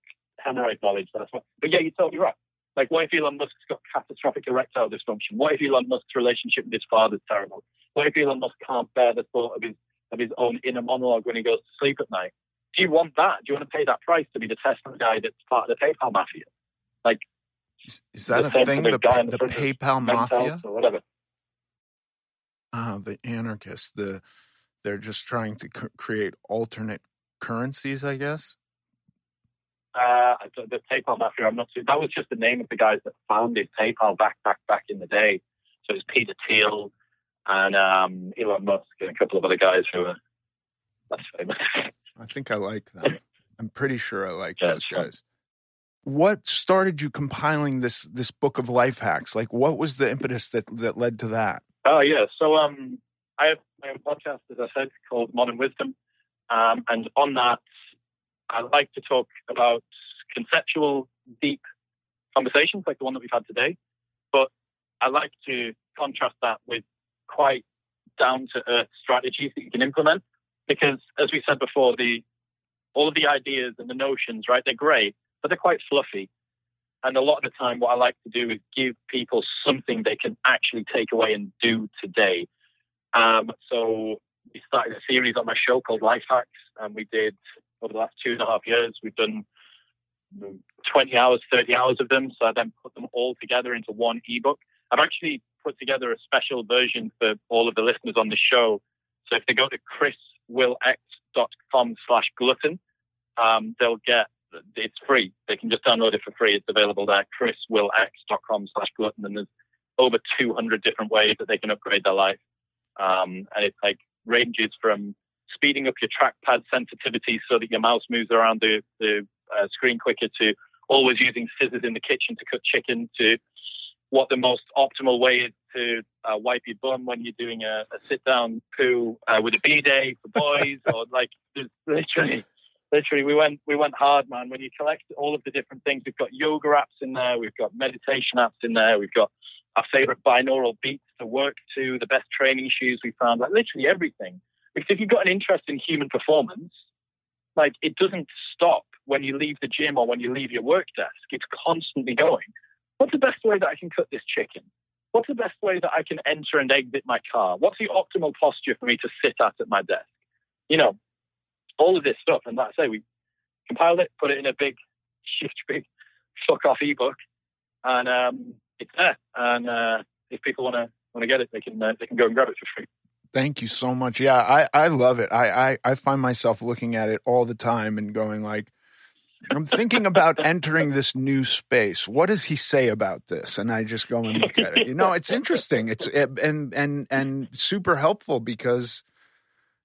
hemorrhoid knowledge, that's what. But yeah, you're totally right. Like, what if Elon Musk's got catastrophic erectile dysfunction? What if Elon Musk's relationship with his father's terrible? What if Elon Musk can't bear the thought of his of his own inner monologue when he goes to sleep at night? Do you want that? Do you want to pay that price to be the Tesla guy that's part of the PayPal mafia? Like, Is, is that a thing, the, the, the, the PayPal mafia? Or whatever. Oh, the anarchists. The, they're just trying to c- create alternate currencies, I guess? Uh, the PayPal mafia, I'm not sure. That was just the name of the guys that founded PayPal back, back, back in the day. So it was Peter Thiel and um, Elon Musk and a couple of other guys who were less famous. I think I like them. I'm pretty sure I like yeah, those sure. guys. What started you compiling this this book of life hacks? Like, what was the impetus that, that led to that? Oh, yeah. So um, I have my own podcast, as I said, called Modern Wisdom. Um, and on that, I like to talk about conceptual, deep conversations like the one that we've had today. But I like to contrast that with quite down-to-earth strategies that you can implement. Because, as we said before, the all of the ideas and the notions, right, they're great, but they're quite fluffy. And a lot of the time, what I like to do is give people something they can actually take away and do today. Um, so we started a series on my show called Life Hacks, and we did... over the last two and a half years, we've done twenty hours, thirty hours of them. So I then put them all together into one ebook. I've actually put together a special version for all of the listeners on the show. So if they go to ChrisWillX.com slash glutton, um, they'll get, it's free. They can just download it for free. It's available there, ChrisWillX.com slash glutton. And there's over two hundred different ways that they can upgrade their life. Um, and it like ranges from speeding up your trackpad sensitivity so that your mouse moves around the, the uh, screen quicker, to always using scissors in the kitchen to cut chicken, to what the most optimal way is to uh, wipe your bum when you're doing a, a sit-down poo uh, with a bidet for boys, or like just literally, literally, we went we went hard, man. When you collect all of the different things, we've got yoga apps in there, we've got meditation apps in there, we've got our favorite binaural beats to work to, the best training shoes we found, like literally everything. Because if you've got an interest in human performance, like it doesn't stop when you leave the gym or when you leave your work desk. It's constantly going. What's the best way that I can cut this chicken? What's the best way that I can enter and exit my car? What's the optimal posture for me to sit at at my desk? You know, all of this stuff. And like I say, we compiled it, put it in a big, huge, big fuck off ebook, and um, it's there. And uh, if people want to want to get it, they can uh, they can go and grab it for free. Thank you so much. Yeah, I, I love it. I, I, I find myself looking at it all the time and going like, I'm thinking about entering this new space. What does he say about this? And I just go and look at it. You know, it's interesting. It's it, and and and super helpful, because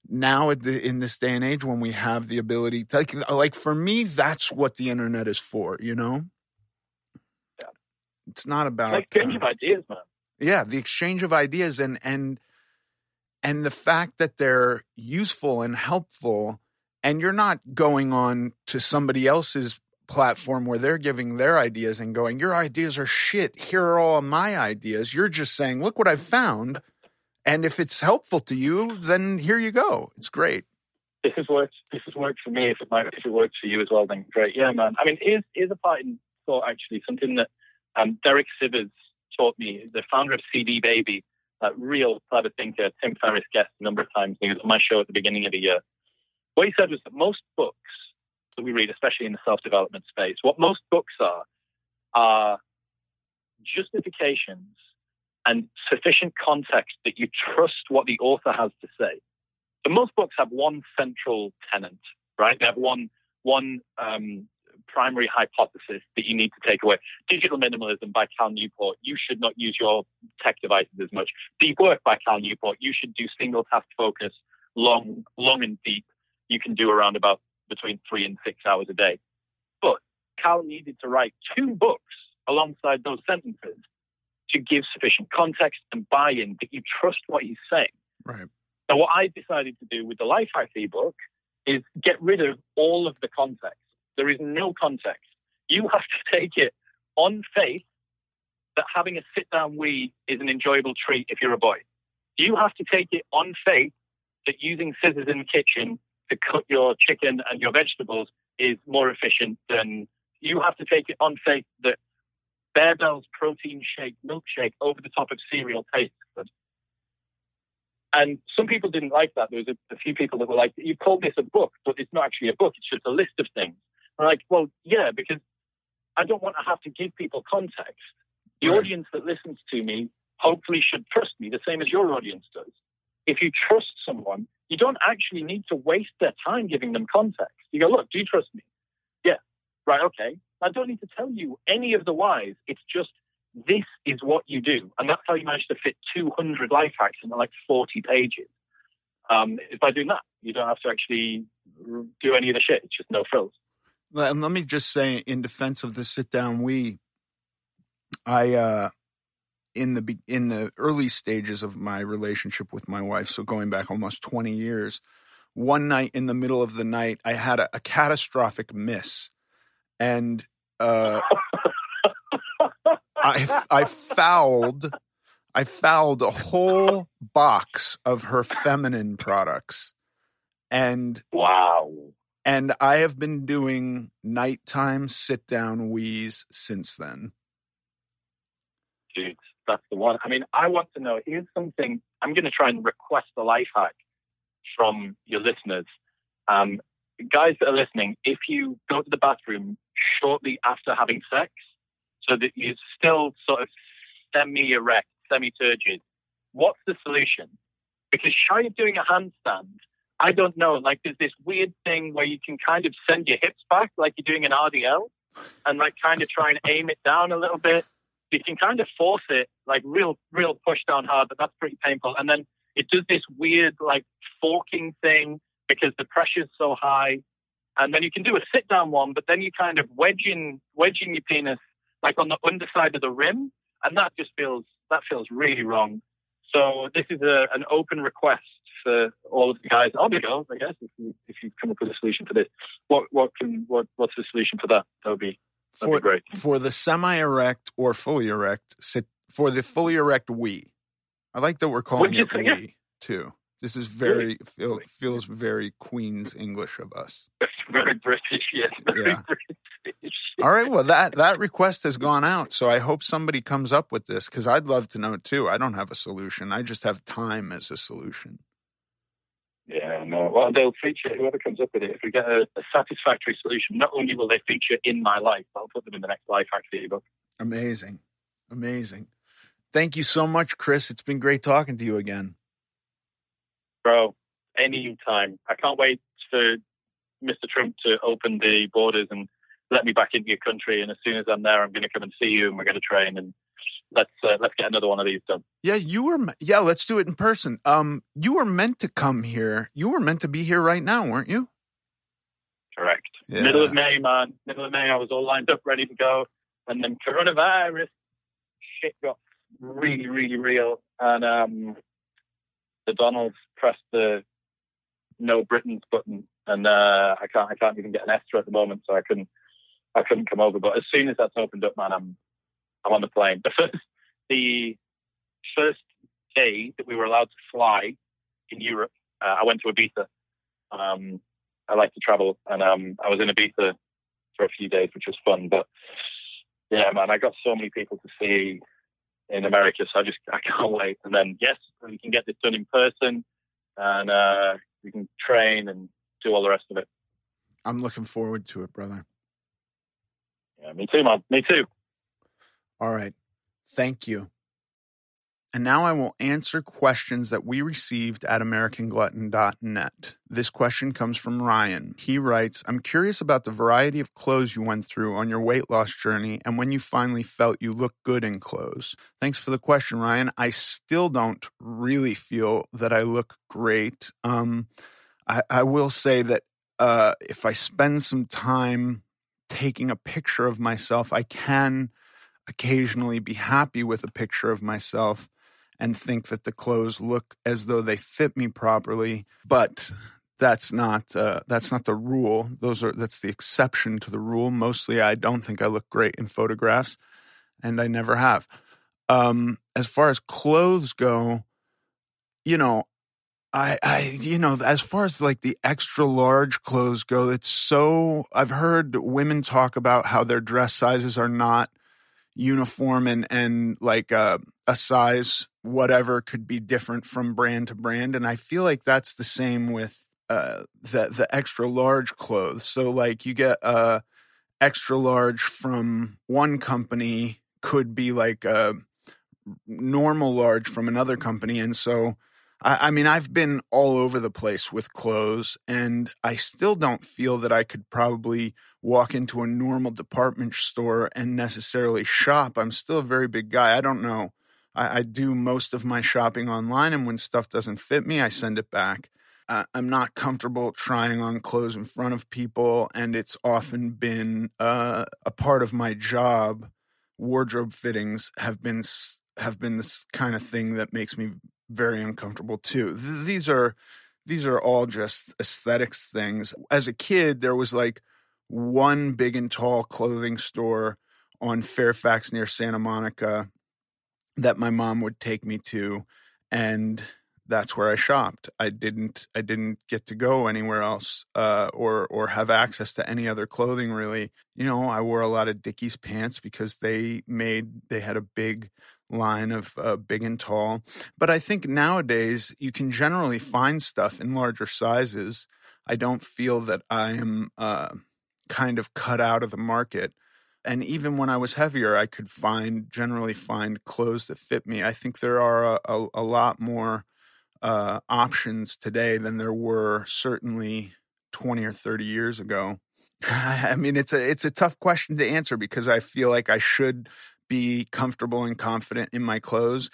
now at the, in this day and age when we have the ability to, like, like for me, that's what the internet is for, you know? Yeah. It's not about... It's like the exchange uh, of ideas, man. Yeah, the exchange of ideas and and... And the fact that they're useful and helpful, and you're not going on to somebody else's platform where they're giving their ideas and going, your ideas are shit. Here are all my ideas. You're just saying, look what I found. And if it's helpful to you, then here you go. It's great. This has worked. This has worked for me. If it might, if it works for you as well, then great. Yeah, man. I mean, here's, here's a part in thought, actually, something that um, Derek Sivers taught me, the founder of C D Baby. That real clever thinker, Tim Ferriss, guest a number of times. He was on my show at the beginning of the year. What he said was that most books that we read, especially in the self-development space, what most books are, are justifications and sufficient context that you trust what the author has to say. So most books have one central tenet, right? They have one one um, primary hypothesis that you need to take away. Digital Minimalism by Cal Newport. You should not use your tech devices as much. Deep Work by Cal Newport. You should do single task focus, long, long and deep. You can do around about between three and six hours a day. But Cal needed to write two books alongside those sentences to give sufficient context and buy-in that you trust what he's saying. Right. Now, what I decided to do with the Life Hacks ebook is get rid of all of the context. There is no context. You have to take it on faith that having a sit-down wee is an enjoyable treat if you're a boy. You have to take it on faith that using scissors in the kitchen to cut your chicken and your vegetables is more efficient than... You have to take it on faith that Bear Bell's protein shake, milkshake over the top of cereal tastes good. And some people didn't like that. There was a, a few people that were like, you called this a book, but it's not actually a book. It's just a list of things. Like, well, yeah, because I don't want to have to give people context. The right. audience that listens to me hopefully should trust me, the same as your audience does. If you trust someone, you don't actually need to waste their time giving them context. You go, look, do you trust me? Yeah. Right, okay. I don't need to tell you any of the whys. It's just, this is what you do. And that's how you manage to fit two hundred life hacks into like forty pages. Um, it's by doing that. You don't have to actually do any of the shit. It's just no frills. And let me just say, in defense of the sit-down we, I uh, in the in the early stages of my relationship with my wife, so going back almost twenty years, one night in the middle of the night, I had a, a catastrophic miss, and uh, I I fouled I fouled a whole box of her feminine products, and wow. And I have been doing nighttime sit-down wheeze since then. Dude, that's the one. I mean, I want to know, here's something. I'm going to try and request a life hack from your listeners. Um, guys that are listening, if you go to the bathroom shortly after having sex, so that you're still sort of semi-erect, semi-turgid, what's the solution? Because shy of doing a handstand, I don't know, like there's this weird thing where you can kind of send your hips back like you're doing an R D L and like kind of try and aim it down a little bit. You can kind of force it, like real, real push down hard, but that's pretty painful. And then it does this weird like forking thing because the pressure's so high. And then you can do a sit down one, but then you kind of wedge in, wedging your penis like on the underside of the rim. And that just feels, that feels really wrong. So this is a, an open request for all of the guys, I'll be girls, I guess, if you, if you come up with a solution for this. What what can what what's the solution for that? That would be, that'd for, be great. For the semi-erect or fully erect, sit, for the fully erect we. I like that we're calling it we, yeah. too. This is very, feel, feels very Queen's English of us. It's very British, yes. Very yeah. British. All right, well, that, that request has gone out, so I hope somebody comes up with this, because I'd love to know it too. I don't have a solution. I just have time as a solution. Yeah, no. Well, they'll feature whoever comes up with it. If we get a, a satisfactory solution, not only will they feature in my life, but I'll put them in the next life hack video book. Amazing, amazing. Thank you so much, Chris. It's been great talking to you again, bro. Anytime. I can't wait for Mister Trump to open the borders and let me back into your country. And as soon as I'm there, I'm going to come and see you, and we're going to train and. Let's uh, let's get another one of these done. Yeah, you were. Yeah, let's do it in person. Um, you were meant to come here. You were meant to be here right now, weren't you? Correct. Yeah. Middle of May, man. Middle of May, I was all lined up, ready to go, and then coronavirus shit got really, really real, and um, the Donalds pressed the no Britons button, and uh, I can't, I can't even get an extra at the moment, so I couldn't, I couldn't come over. But as soon as that's opened up, man, I'm. I'm on the plane. The first, the first day that we were allowed to fly in Europe, uh, I went to Ibiza. Um, I like to travel, and um, I was in Ibiza for a few days, which was fun. But yeah, man, I got so many people to see in America, so I just I can't wait. And then yes, we can get this done in person, and uh, we can train and do all the rest of it. I'm looking forward to it, brother. Yeah, me too, man. Me too. All right. Thank you. And now I will answer questions that we received at American Glutton dot net. This question comes from Ryan. He writes, I'm curious about the variety of clothes you went through on your weight loss journey and when you finally felt you looked good in clothes. Thanks for the question, Ryan. I still don't really feel that I look great. Um, I, I will say that uh, if I spend some time taking a picture of myself, I can occasionally be happy with a picture of myself and think that the clothes look as though they fit me properly, but that's not uh, that's not the rule. Those are that's the exception to the rule. Mostly, I don't think I look great in photographs, and I never have. Um, as far as clothes go, you know, I I you know, as far as like the extra large clothes go, it's so I've heard women talk about how their dress sizes are not uniform and and like uh, a size whatever could be different from brand to brand, and I feel like that's the same with uh the the extra large clothes. So like you get uh extra large from one company could be like a normal large from another company. And so, I, I mean, I've been all over the place with clothes, and I still don't feel that I could probably walk into a normal department store and necessarily shop. I'm still a very big guy. I don't know. I, I do most of my shopping online, and when stuff doesn't fit me, I send it back. Uh, I'm not comfortable trying on clothes in front of people, and it's often been uh, a part of my job. Wardrobe fittings have been have been this kind of thing that makes me very uncomfortable too. Th- these are these are all just aesthetics things. As a kid, there was like one big and tall clothing store on Fairfax near Santa Monica that my mom would take me to, and that's where I shopped. I didn't I didn't get to go anywhere else uh, or or have access to any other clothing, really. You know, I wore a lot of Dickies pants because they made they had a big line of uh, big and tall. But I think nowadays you can generally find stuff in larger sizes. I don't feel that I am uh, kind of cut out of the market. And even when I was heavier, I could find generally find clothes that fit me. I think there are a, a, a lot more Uh, options today than there were certainly twenty or thirty years ago. I mean, it's a it's a tough question to answer because I feel like I should be comfortable and confident in my clothes,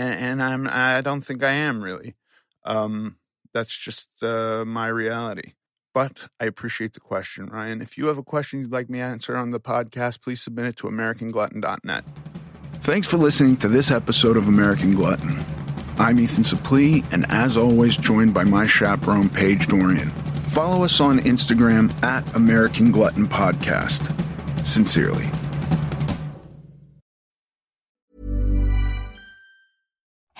and, and I'm I don't think I am really. Um, that's just uh, my reality. But I appreciate the question, Ryan. If you have a question you'd like me to answer on the podcast, please submit it to American Glutton dot net. Thanks for listening to this episode of American Glutton. I'm Ethan Suplee, and as always, joined by my chaperone, Paige Dorian. Follow us on Instagram at American Glutton Podcast. Sincerely.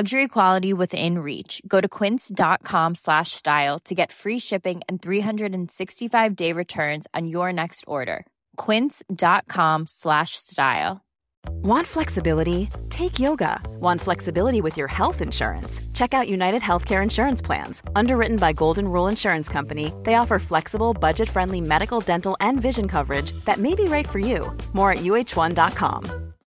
Luxury quality within reach. Go to quince.com slash style to get free shipping and three sixty-five day returns on your next order. Quince.com slash style. Want flexibility? Take yoga. Want flexibility with your health insurance? Check out UnitedHealthcare Insurance Plans. Underwritten by Golden Rule Insurance Company, they offer flexible, budget-friendly medical, dental, and vision coverage that may be right for you. More at U H one dot com.